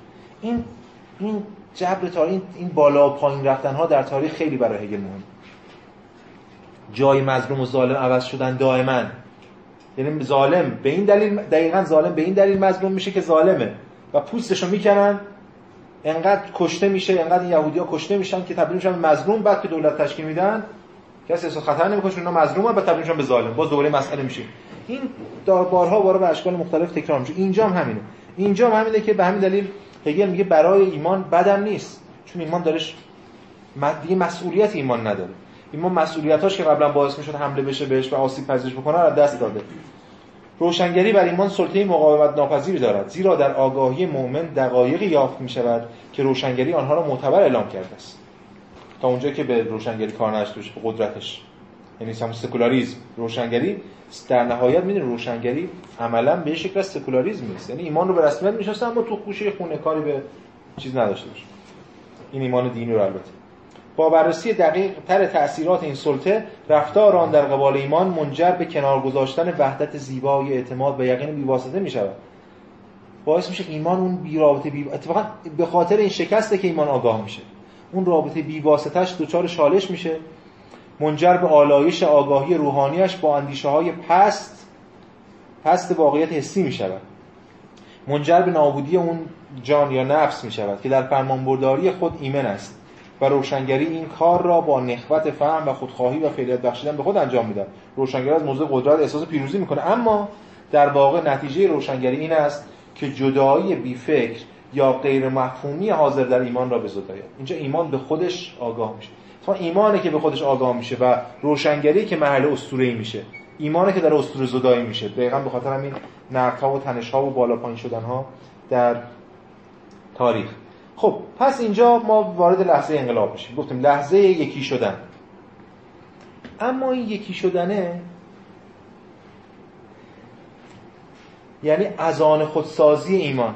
این جبر تاریخ، این بالا و پایین رفتن‌ها در تاریخ خیلی برای هگل مهم. جای مظلوم و ظالم عوض شدن دائما. یعنی ظالم به این دلیل، دقیقاً ظالم به این دلیل مظلوم میشه که ظالمه و پوستشو میکنن، انقدر کشته میشه، انقدر این یهودی‌ها کشته میشن که تبدیل میشن به مظلوم. بعد که دولت تشکیل میدن کسی احساس خطر نمیکنه، اونا مظلومن، بعد تبدیل میشن به ظالم، باز دوباره مسئله میشه. این بارها به اشکال مختلف تکرار میشه. اینجا هم همینه که به همین دلیل هگل میگه برای ایمان بدم نیست، چون ایمان دارش دیگه مسئولیت ایمان نداره. ایمان مسئولیتاش که قبلا باعث میشد حمله بشه بهش و آسیب پذیرش بکنه را دست داده. روشنگری بر ایمان سلطه مقاومت ناپذیری دارد، زیرا در آگاهی مؤمن دقایقی یافت میشود که روشنگری آنها را معتبر اعلام کرده است. تا اونجا که به روشنگری کار نداشته باشه، به قدرتش، یعنی سم سکولاریسم، روشنگری در نهایت میدونه روشنگری عملا به شکل از سکولاریسم نیست، یعنی ایمان رو به رسمیت میشناسه اما تو گوشه خونه کاری به چیز نداشته باشه، این ایمان دینی رو. البته با بررسی دقیق تر تأثیرات این سلطه، رفتار آن در قبال ایمان منجر به کنار گذاشتن وحدت زیبای اعتماد و یقین بی‌واسطه میشود. باعث میشه ایمان اون بی‌رابطه اتفاقا به خاطر این شکسته که ایمان آگاه میشه، اون رابطه بی‌واسطه‌اش دچار شالش میشه، منجر به آلایش آگاهی روحانیش با اندیشه‌های پست واقعیت حسی می‌شود. منجر به نابودی اون جان یا نفس می‌شود که در فرمانبرداری خود ایمن است و روشنگری این کار را با نخوت فهم و خودخواهی و خیریت بخشیدن به خود انجام می‌دهد. روشنگری از موضع قدرت احساس پیروزی می‌کنه، اما در واقع نتیجه روشنگری این است که جدایی بی‌فکر یا غیر مفهومی حاضر در ایمان را بزداید. اینجا ایمان به خودش آگاه میشه. تا ایمانی که به خودش آگاه میشه و روشنگری که محل اسطوره‌ای میشه، ایمانی که در اسطوره زدایی میشه. دقیقاً به خاطر همین نقدها و تنش‌ها و بالا پایین شدن‌ها در تاریخ. خب پس اینجا ما وارد لحظه انقلاب میشیم. گفتیم لحظه یکی شدن. اما این یکی شدنه یعنی از آن خودسازی ایمان.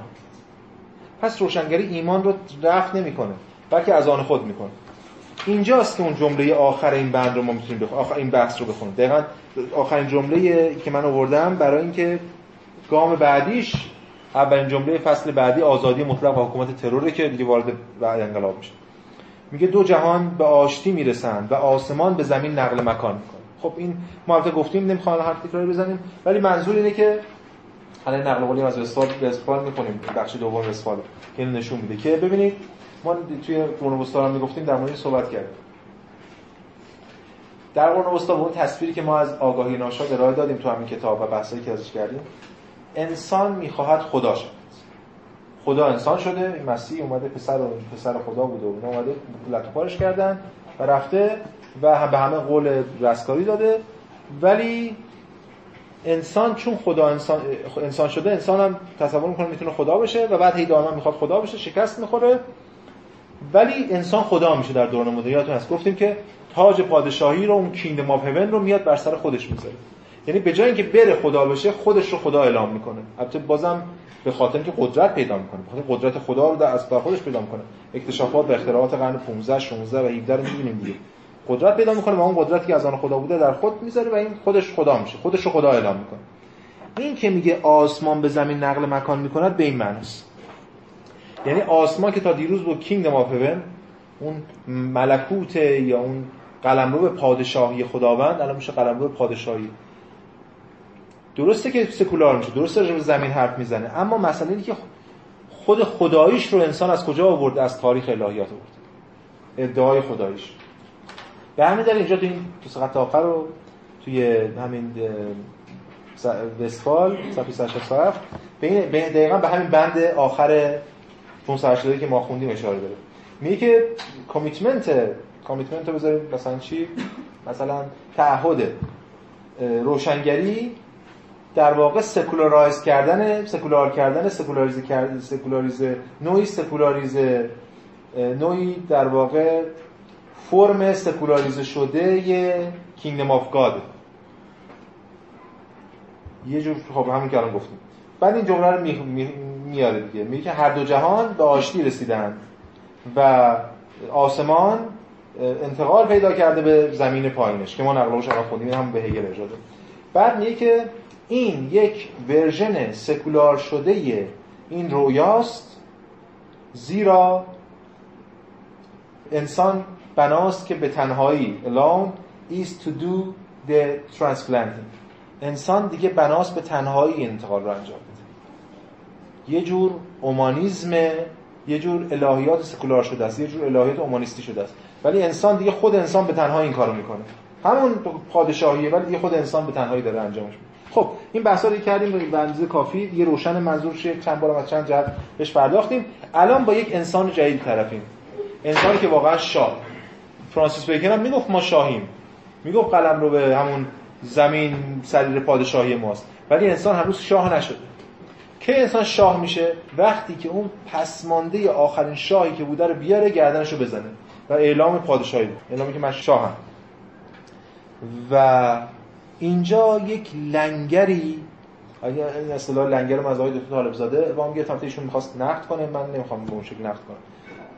پس روشنگری ایمان رو رفع نمی‌کنه، بلکه از آن خود می‌کنه. اینجاست که اون جمله آخر این بند رو ما میتونیم آخر این بحث رو بخونیم. دقیقاً آخرین جمله‌ای که من آوردم برای اینکه گام بعدیش، اولین جمله فصل بعدی، آزادی مطلق و حکومت تروره که دیگه وارد بعد انقلاب میشه. میگه دو جهان به آشتی میرسند و آسمان به زمین نقل مکان میکنه. خب این ما البته گفتیم نمیخوام حرف تکراری بزنیم، ولی منظور اینه که حالا نقل قولیم از وستفال میکنیم، بخش دوم وستفال که اینو نشون میده که ببینید ما توی قرون وسطا هم میگفتیم، در مورد این صحبت کردیم. در قرون وسطا اون تصویری که ما از آگاهی ناشا ارائه دادیم تو همین کتاب و بحثایی که ازش کردیم، انسان میخواهد خدا شد، خدا انسان شده، مسیح اومده پسر خدا بوده و اون اومده لطفارش کردن و رفته و به همه قول رستگاری داده، ولی انسان چون خدا انسان شده، انسان هم تصور میکنه میتونه خدا بشه و بعد هی دائما میخواد خدا بشه، شکست میخوره، ولی انسان خدا میشه در دوران مدرن. یادتون هست گفتیم که تاج پادشاهی رو، اون کینگدم آف هیون رو میاد بر سر خودش میذاره، یعنی به جای اینکه بره خدا بشه خودش رو خدا اعلام میکنه. البته بازم به خاطر اینکه قدرت پیدا میکنه، به خاطر قدرت خدا رو در اصل خودش پیدا میکنه. اکتشافات و اختراعات قرن 15 16 و 17 رو میبینیم دیگه، قدرت پیدا میکنه و اون قدرتی که از آن خدا بوده در خود میذاره و این خودش خدا میشه، خودش رو خدا اعلام میکنه. این که میگه آسمان به زمین نقل مکان میکند به این معناست، یعنی آسمان که تا دیروز بود کینگدم آف هیون، اون ملکوت یا اون قلمرو پادشاهی خداوند، الان میشه قلمرو پادشاهی. درسته که سکولار میشه، درسته راجع به زمین حرف میزنه، اما مسئله اینه که خود خداییش رو انسان از کجا آورده؟ از تاریخ الهیات آورده، ادعای خداییش. به همین دلیل اینجا تو این دو سقط آخر رو توی همین وستفال صفحه 167 دقیقاً به همین بند آخر 580 که ما خوندیم اشاره داره. میگه که کامیتمنت رو بذاریم مثلا چی؟ مثلا تعهد روشنگری در واقع سکولاریزه نوعی در واقع فرم سکولاریزه شده یه کینگدم آف گاد، یه جور خب همون که الان گفتیم. بعد این جمله رو میاره دیگه، میگه که هر دو جهان به آشتی رسیدند و آسمان انتقال پیدا کرده به زمین پایینش که ما نقلش الان خوندیم، همون به هگل ارجاع داده. بعد میگه که این یک ورژن سکولار شده این رویاست، زیرا انسان بناست که به تنهایی alone is to do the transplanting، انسان دیگه بناست به تنهایی انتقال رو انجام بده. یه جور اومانیزمه، یه جور الهیات سکولار شده است، یه جور الهیات اومانیستی شده است، ولی انسان دیگه، خود انسان به تنهایی این کارو میکنه. همون پادشاهیه ولی دیگه خود انسان به تنهایی داره انجامش میده. خب این بحثا رو کردیم به اندازه کافی دیگه، روشن منظورش چند بار از چند جهت بهش پرداختیم. الان با یک انسان جدید طرفیم، انسانی که واقعا شاه. فرانسیس بیکن هم میگفت ما شاهیم، میگفت قلم رو به همون زمین سریر پادشاهی ماست، ولی انسان هنوز شاه نشده. که انسان شاه میشه وقتی که اون پسمانده آخرین شاهی که بوده رو بیاره گردنش رو بزنه و اعلام پادشاهی، اعلامی که من شاهم. و اینجا یک لنگری، اگر این اصطلاح لنگر رو از آقای دکتر طالب‌زاده وام گرفتم، ایشون می‌خواست نقد کنه، من نمی‌خوام به اون شکل نقد کنم.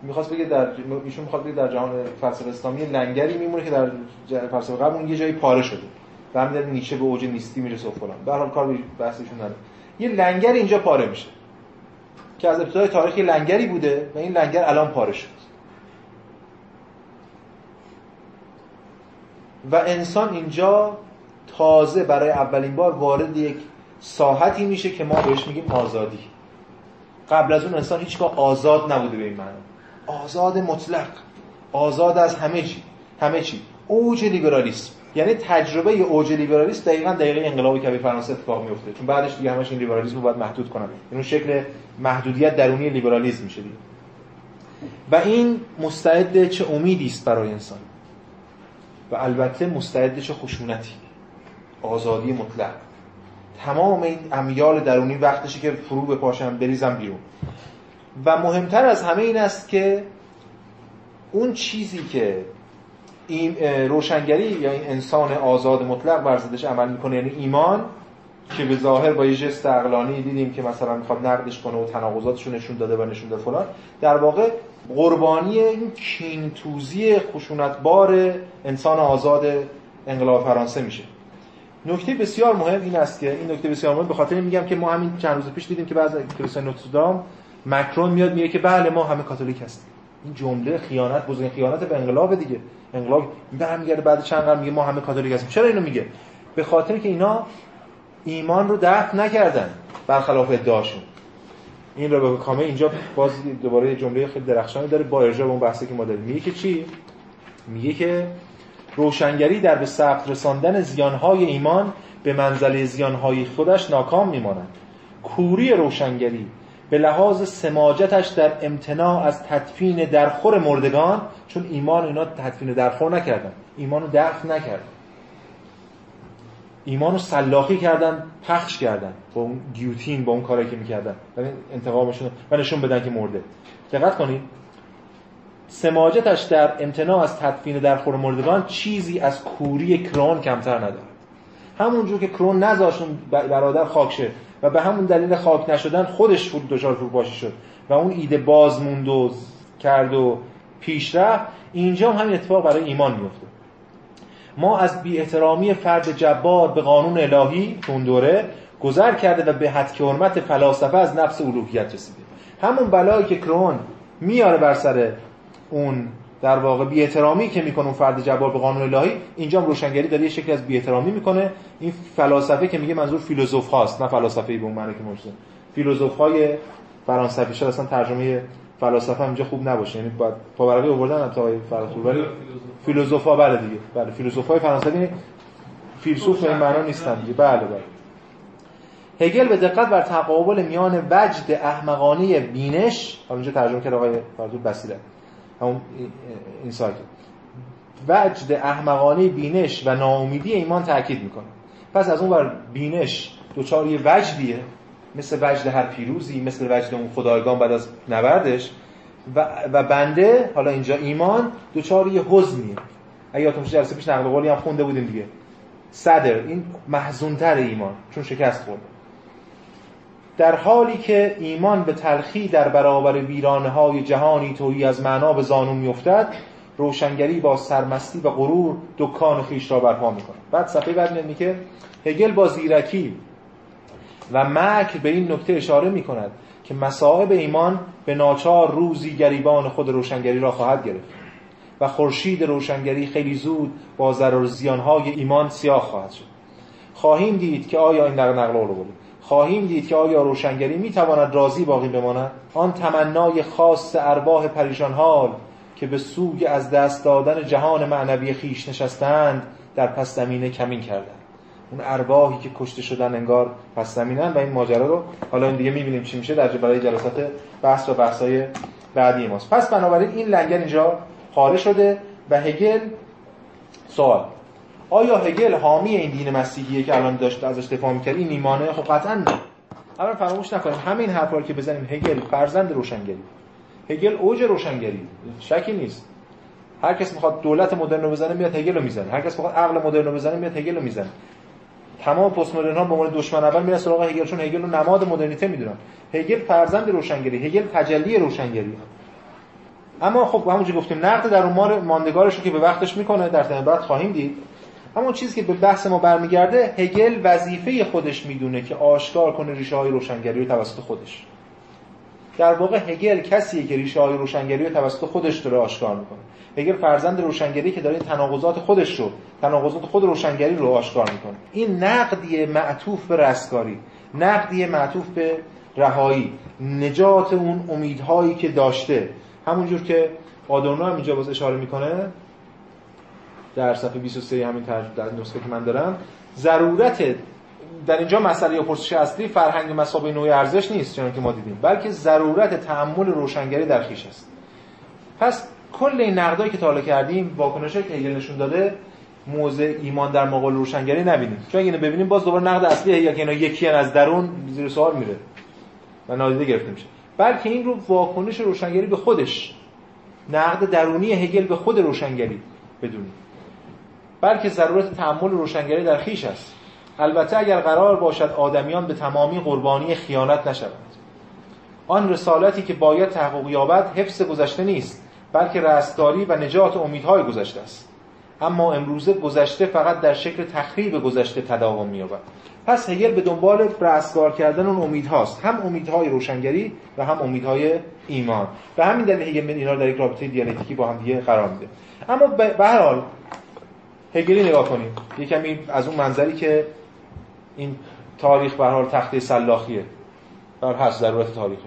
می‌خواست بگه ایشون می‌خواد بگه در جهان فلسفه اسلامی لنگری میمونه که در فلسفه قبل اون یه جایی پاره شده. در میاد نیچه به اوج نیستی میرسه و فلان. به هر حال کار بحثشون نداره. یه لنگر اینجا پاره میشه که از ابتدای تاریخ لنگری بوده و این لنگر الان پاره شد. و انسان اینجا تازه برای اولین بار وارد یک ساحتی میشه که ما بهش میگیم آزادی. قبل از اون انسان هیچگاه آزاد نبوده به این معنی، آزاد مطلق، آزاد از همه چی. اوج لیبرالیسم، یعنی تجربه اوج لیبرالیسم دقیقاً انقلاب کبیر فرانسه اتفاق میفته، چون بعدش دیگه همش این لیبرالیسم رو باید محدود کنن، یعنی شکل محدودیت درونی لیبرالیسم میشه دیگه. و این مستعد چه امیدی است برای انسان، و البته مستعد چه خشونتی. آزادی مطلق، تمام این امیال درونی وقتشه که فرو بپاشم، بریزم بیرون. و مهمتر از همه این است که اون چیزی که این روشنگری یا این انسان آزاد مطلق ورزیدش عمل میکنه، یعنی ایمان، که به ظاهر با یه جست عقلانی دیدیم که مثلا میخواد نقدش کنه و تناقضاتشون نشون داده و نشون داده فلان، در واقع قربانی این کینتوزی خشونتبار انسان آزاد انقلاب فرانسه میشه. نکته بسیار مهم این است که به خاطر میگم که ما همین چند روز پیش دیدیم که بعضی کلیسای نوتردام مکرون میاد میگه که بله ما همه کاتولیک هستیم. این جمله خیانت، بزرگترین خیانت به انقلاب دیگه. انقلاب برمیگرده بعد چند قرن میگه ما همه کاتولیک هستیم. چرا اینو میگه؟ به خاطر که اینا ایمان رو دفع نکردن برخلاف ادعاشون. این رو به کامه اینجا باز دوباره جمله خیلی درخشانی داره با ارجاع به اون بحثی که ما داریم. میگه که چی؟ میگه که روشنگری در به ثبت رساندن زیانهای ایمان به منزله زیانهای خودش ناکام میماند. کوری روشنگری به لحاظ سماجتش در امتناع از تدفین درخور مردگان، چون ایمان اینا تدفین درخور نکردن، ایمان رو دفن نکردن، ایمان رو سلاخی کردن، پخش کردن با اون گیوتین، با اون کاری که می‌کردن، یعنی انتقامشون و نشون بدن که مرده. دقت کنید سماجتش در امتناع از تدفین در خور مردگان چیزی از کوری کرون کمتر ندارد. همونجور که کرون نذاشون برادر خاک شه و به همون دلیل خاک نشدن خودش دچار فروپاشی شد و اون ایده باز موند و کرد و پیش رفت، اینجا هم همین اتفاق برای ایمان میفته. ما از بی احترامی فرد جبار به قانون الهی اون دوره گذر کرده و به حد که حرمت فلاسفه از نفس الوهیت رسیده. همون بلایی که کرون میاره بر سر اون در واقع بی احترامی که میکنه اون فرد جبار به قانون الهی، اینجا هم روشنگری داره یه شکلی از بی احترامی میکنه. این فلاسفه که میگه منظور فیلسوف هاست، نه فلاسفه‌ای به اون معنی که مشخصه. فیلسوف‌های فرانسوی شد، اصلا ترجمه فلاسفه اینجا خوب نباشه، یعنی بعد پاورقی آوردن تا فلسفه، ولی فیلسوفا بله دیگه، بله فیلسوفای فرانسوی فیلسوف به معنا نیستن دیگه، بله بله. هگل به دقت بر تقابل میان وجد احمقانه بینش، اونجا ترجمه کرد آقای فرزود بصیره، همون این سایت، وجد احمقانه بینش و ناامیدی ایمان تاکید میکنه. پس از اون ور بینش دوچار یه وجدیه، مثل وجد هر پیروزی، مثل وجد اون خدایگان بعد از نبردش، و بنده حالا اینجا ایمان دوچار یه حزنیه. اگه یادتون باشه جلسه پیش نقل قولی هم خونده بودیم دیگه، صدر این محزونتر ایمان چون شکست خورده. در حالی که ایمان به تلخی در برابر ویرانه‌های جهانی تویی از معنا به زانو می‌افتد، روشنگری با سرمستی و غرور دکان خیش را برپا می‌کند. بعد صفحه بعد می‌بینیم که هگل با زیرکی و مکر به این نکته اشاره می‌کند که مصائب ایمان به ناچار روزی گریبان خود روشنگری را خواهد گرفت و خورشید روشنگری خیلی زود با ضرر زیان‌های ایمان سیاه خواهد شد. خواهیم دید که آیا این نقل قول خواهیم دید که آیا روشنگری میتواند راضی باقی بماند؟ آن تمنای خاص ارواح پریشان حال که به سوی از دست دادن جهان معنوی خیش نشستند در پس زمینه کمین کردند. اون ارواحی که کشته شدن انگار پس زمینن و این ماجرا رو حالا دیگه میبینیم چی میشه در برای جلسات بحث و بحث‌های بعدی ماست. پس بنابراین این لنگر اینجا خالی شده و هگل سوال آیا هگل حامی این دین مسیحیه که الان داشت ازش دفاع می‌کرد این ایمانه؟ خب قطعاً نه. اولا فراموش نکنیم همین حرفا رو که بزنیم هگل فرزند روشنگری، هگل اوج روشنگری، شکی نیست. هر کس می‌خواد دولت مدرن رو بزنه میاد هگل رو میزنه، هر کس می‌خواد عقل مدرن رو بزنه میاد هگل رو میزنه. تمام پست مدرن‌ها به عنوان دشمن اول میرن سراغ هگل چون هگل رو نماد مدرنیته میدونن. هگل فرزند روشنگری، هگل تجلی روشنگریه. اما خب همونجوری گفتیم نقد در اون ماندگارش رو که به وقتش می‌کنه در تمام بعد خواهیم دید. همون چیزی که به بحث ما برمیگرده، هگل وظیفه خودش میدونه که آشکار کنه ریشه‌های روشنگری رو توسط خودش. در واقع هگل کسیه که ریشه‌های روشنگری رو توسط خودش داره آشکار میکنه. هگل فرزند روشنگری که داره تناقضات خود روشنگری رو آشکار میکنه. این نقدیه معطوف به رستگاری، نقدیه معطوف به رهایی، نجات اون امیدهایی که داشته. همونجور که آدورنو هم اینجا باز اشاره میکنه در صفحه 23 همین ترجمه در نسخه که من دارم، ضرورت در اینجا مسئله پرسش اصلی فرهنگ مسابقه نوع ارزش نیست چون که ما دیدیم، بلکه ضرورت تأمل روشنگری در خیش است. پس کل این نقدایی که تا حالا کردیم، واکنشی که هگل نشون داده، موضع ایمان در مقابل روشنگری نبینیم، چون اگه اینو ببینیم باز دوباره نقد اصلی هگل که اینا یکی از درون زیر سوال میره و نادیده گرفته میشه، بلکه این رو واکنش روشنگری به خودش، نقد درونی هگل به خود روشنگری بدونیم، بلکه ضرورت تأمل روشنگری در خیش است. البته اگر قرار باشد آدمیان به تمامی قربانی خیانت نشوند. آن رسالتی که باید تحقق یابد حفظ گذشته نیست، بلکه رستگاری و نجات امیدهای گذشته است. اما امروزه گذشته فقط در شکل تخریب گذشته تداوم می‌یابد. پس هگل به دنبال رستگار کردن اون امیدهاست، هم امیدهای روشنگری و هم امیدهای ایمان. و همین دلیل هگل اینا رو در یک رابطه دیالکتیکی با هم دیگه قرار میده. اما به هر حال هگلی نگاه کنیم یه کمی از اون منظری که این تاریخ به هر حال تخته سلاخیه، بر حسب ضرورت تاریخه.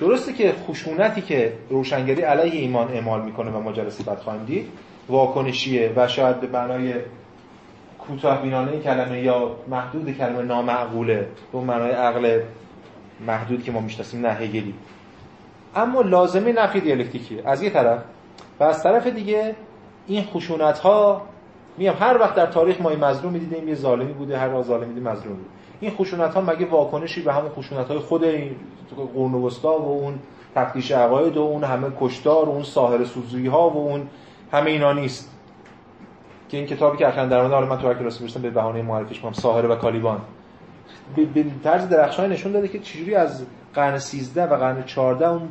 درسته که خشونتی که روشنگری علیه ایمان اعمال میکنه و ما جلسه بعد خواهیم دید واکنشیه و شاید به معنای کوتاه‌بینانه کلمه یا محدود کلمه نامعقوله، به معنای عقل محدود که ما میشناسیم، نه هگلی. اما لازمه نفی دیالکتیکیه از یه طرف و از طرف دیگه این خشونت‌ها میگم هر وقت در تاریخ ما این مظلومی دیدیم یه ظالمی بوده، هر ظالمی دیدیم مظلومی بوده. این خشونت‌ها مگه واکنشی به همون خشونت‌های خود این قرون وسطا و اون تفتیش عقاید و اون همه کشتار و اون ساحر سوزی‌ها و اون همه اینا نیست؟ که این کتابی که اخندرمنده حالا من تو کلاس می‌رسم به بهانه معرفیش می‌کنم، ساحره و کالیبان، به طرز درخشانی نشون داده که چجوری از قرن 13 و قرن 14 اون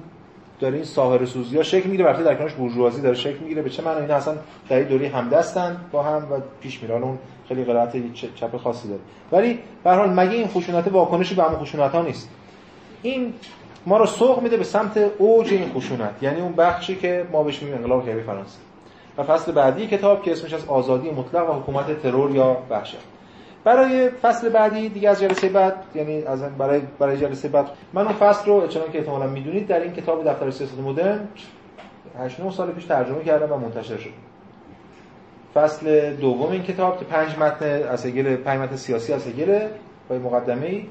داره این ساحره سوزی‌ها شکل می‌گیره، البته در کنارش بورژوازی داره شکل می‌گیره. به چه معنی؟ اینا اصلا در دوری همدستن با هم و پیش میرن. اون خیلی قرائت چپ خاصی داره، ولی به هر حال مگه این خشونت واکنشی به همون خشونت‌ها نیست؟ این ما رو سوق میده به سمت اوج این خشونت، یعنی اون بخشی که ما بهش میگیم انقلاب کبیر فرانسه. و فصل بعدی کتاب که اسمش از آزادی مطلق و حکومت ترور یا وحشت. برای فصل بعدی دیگه از جلسه بعد، یعنی از برای جلسه بعد، من اون فصل رو چنان که احتمالاً میدونید در این کتاب دفتر سیاست مدرن 8-9 سال پیش ترجمه کردم و منتشر شد. فصل دوم این کتاب که 5 متن از هگل، 5 متن سیاسی از هگل با مقدمه‌ای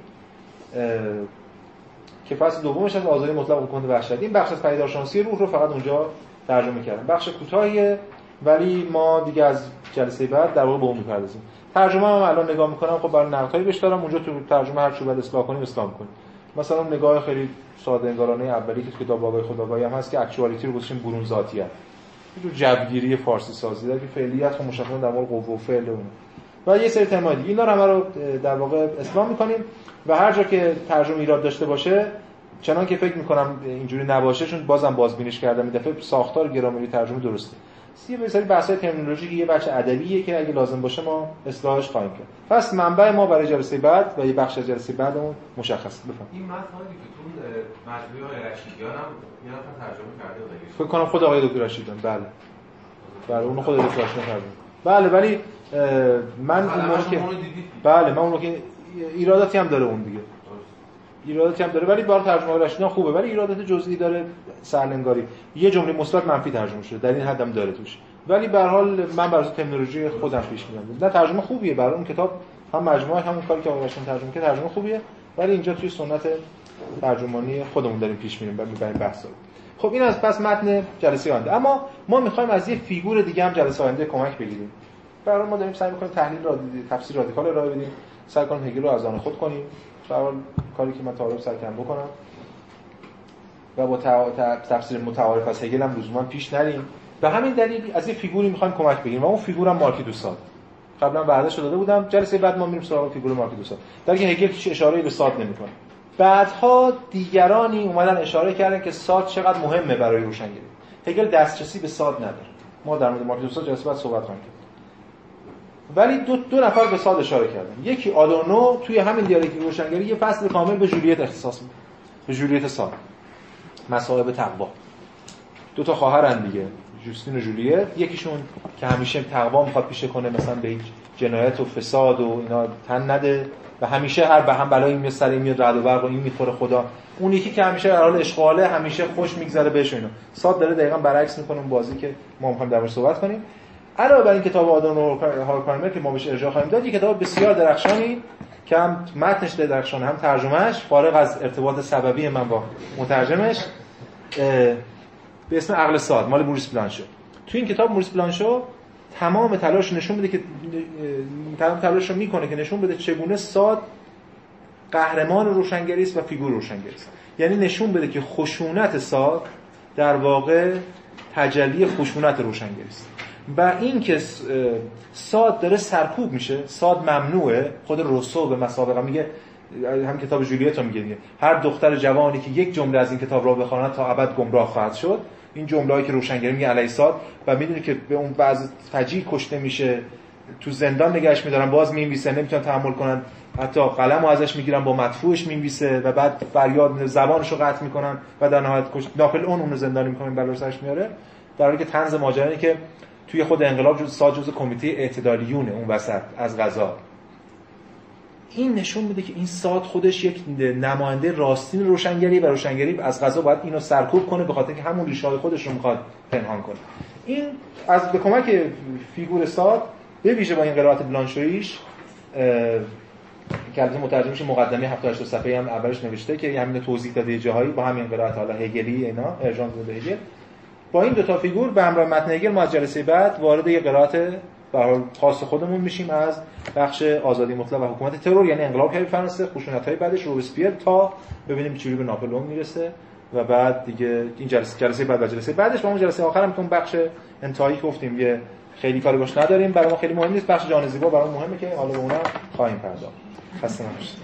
که فصل دومش از آزادی مطلق و حکومت وحشت. این بخش از پدیدارشناسی روح رو فقط اونجا ترجمه کردم. بخش کوتاهیه، ولی ما دیگه از جلسه بعد در واقع به اون می‌پردازیم. ترجمه هم الان نگاه می‌کنم، خب برای نقدهایی بهش دارم اونجا. تو ترجمه هر چی بعد اصلاح کنیم اصلاح می‌کنیم. مثلا نگاه خیلی ساده انگارانه اولی که کتاب آقای خدابایی هم هست که اکچوالیتی رو گذاشتیم برون ذاتیه. یه جور جبرگیری فارسی سازی داره که فعلیت و مشخصاً در مورد قوه و فعل اون. و یه سری تمای دیگه اینا رو در واقع اصلاح می‌کنیم و هر جا که ترجمه ایراد داشته باشه، چنان که فکر می‌کنم اینجوری نباشه چون بازم بازبینیش کردم این دفعه، ساختار گرامری ترجمه درسته. سری بحث‌های ترمینولوژی که یه بچه ادبیه که اگه لازم باشه ما اصلاحش خواهیم کرد. پس منبع ما برای جلسه بعد و یه بخش از جلسه بعدمون مشخص بفهم. این متن که تو مجموعه رشیدیان هم یه نفر ترجمه کرده بود. فکر کنم خود آقای دکتر رشیدیان. بله. بله اون خود دکتر رشیدیان کرده. بله ولی من اون که بله من اون که ایراداتی هم داره اون دیگه. ایراداتی هم داره ولی بار ترجمه رشیدیان خوبه، ولی ایرادات جزئی داره، سهل‌انگاری، یه جمله مثبت منفی ترجمه شده در این حد هم داره توش، ولی به هر حال من برای ترمینولوژی خودم پیش میرم. نه ترجمه خوبیه برای اون کتاب، هم مجموعه همون کاری که آقایشون ترجمه کرد ترجمه خوبیه، ولی اینجا توی سنت ترجمانی خودمون داریم پیش میریم برای بحث. خب این از پس متن جلسه آینده. اما ما می‌خوایم از یه فیگور دیگه هم جلسه آینده کمک بگیریم. برای ما داریم سعی می‌کنیم تحلیل تفسیر رادیکال ارائه بدیم، سعی کنیم هگل رو از آن خود کنیم. برای کاری که من تعارف سعی کردم بکنم و با تفسیر متعارف از هگل هم لزوما پیش نریم. به همین دلیل از یه فیگوری می‌خوایم کمک بگیریم و اون فیگورم مارکی دو ساد. قبلا برداشت داده بودم، جلسه بعد ما می‌ریم سراغ فیگور مارکی دو ساد. در که هگل هیچ اشاره‌ای به ساد نمی‌کنه. بعدها دیگرانی اومدن اشاره کردن که ساد چقدر مهمه برای روشنگری. هگل دسترسی به ساد نداره. ما در مورد مارکی دو ساد جلسه بعد صحبت خواهیم کرد. ولی دو نفر به ساد اشاره کردن. یکی آدورنو توی همین دیالکتیک روشنگری یه فصل کامل به ژولیت اختصاص میده. به ژولیت ساد. مصائب تقوا. 2 خواهرن دیگه، جوستین و جولیت. یکیشون که همیشه تقوا میخواد پیشه کنه، مثلا به جنایت و فساد و اینا تن نده و همیشه هر به هم بلایی میاد، سر این میاد رعد و برق و این میخوره خدا. اون یکی که همیشه در حال اشغاله، همیشه خوش میگذره بهش. اینا ساد داره دقیقاً برعکس میکنه اون بازی که ما میخوایم در موردش صحبت کنیم. علاوه بر این کتاب آدورنو هارپرمر که ما بهش ارجاع خواهیم داد، یک کتاب بسیار درخشانی که هم متنش درخشانه هم ترجمهش، فارغ از ارتباط سببی من با مترجمش، به اسم عقل ساد مال موریس بلانشو. تو این کتاب موریس بلانشو تمام تلاشش رو میکنه که نشون بده چگونه ساد قهرمان روشنگری است و فیگور روشنگری است. یعنی نشون بده که خشونت ساد در واقع تجلی خشونت روشنگری است و این که ساد داره سرکوب میشه، ساد ممنوعه. خود روسو به مسابقه میگه، هم کتاب جولیت رو میگه، هر دختر جوانی که یک جمله از این کتاب را بخواند تا ابد گمراه خواهد شد. این جمله‌ای که روشنگری میگه علیه ساد و میدونه که به اون وضع فجیع کشته میشه، تو زندان نگهش میدارن، باز می‌نویسه، نمیتونن تحمل کنن، حتی قلمو ازش میگیرن با مدفوعش می‌نویسه و بعد فریاد زبانشو قطع میکنن و در نهایت ناپلئون اون رو زندانی میکنه، بلا سرش میاره. در حالی که طنز ماجرا که توی خود انقلاب ساد جزء کمیته اعتدالیون اون وسط از غذا. این نشون میده که این ساد خودش یک نماینده راستین روشنگری و روشنگری از قضا باید اینو سرکوب کنه، به خاطر که همون ریشه‌های خودش رو میخواد پنهان کنه. این از به کمک فیگور ساد، به ویژه با این قرائت بلانشویش که البته مترجمش مقدمه 78 صفحه هم اولش نوشته که همین توضیح داده جاهایی با همین قرائت حالا هگلی، اینا ارجاع داده هگل. با این دو تا فیگور به همراه متن هگل ما از جلسه بعد وارد یه قرائت به حال خاص خودمون میشیم از بخش آزادی مطلق و حکومت ترور، یعنی انقلاب کردی فرانسه، خشونت‌های بعدش روبسپیر، تا ببینیم چجوری به ناپلئون میرسه و بعد دیگه این جلسه بعد و جلسه بعدش با اون جلسه آخرم تو بخش انتهایی که گفتیم یه خیلی فراغش نداریم، برای ما خیلی مهم نیست، بخش جان زیبا برای ما مهمه که حالا به اونم خواهیم پرداخت. خسته نباشید.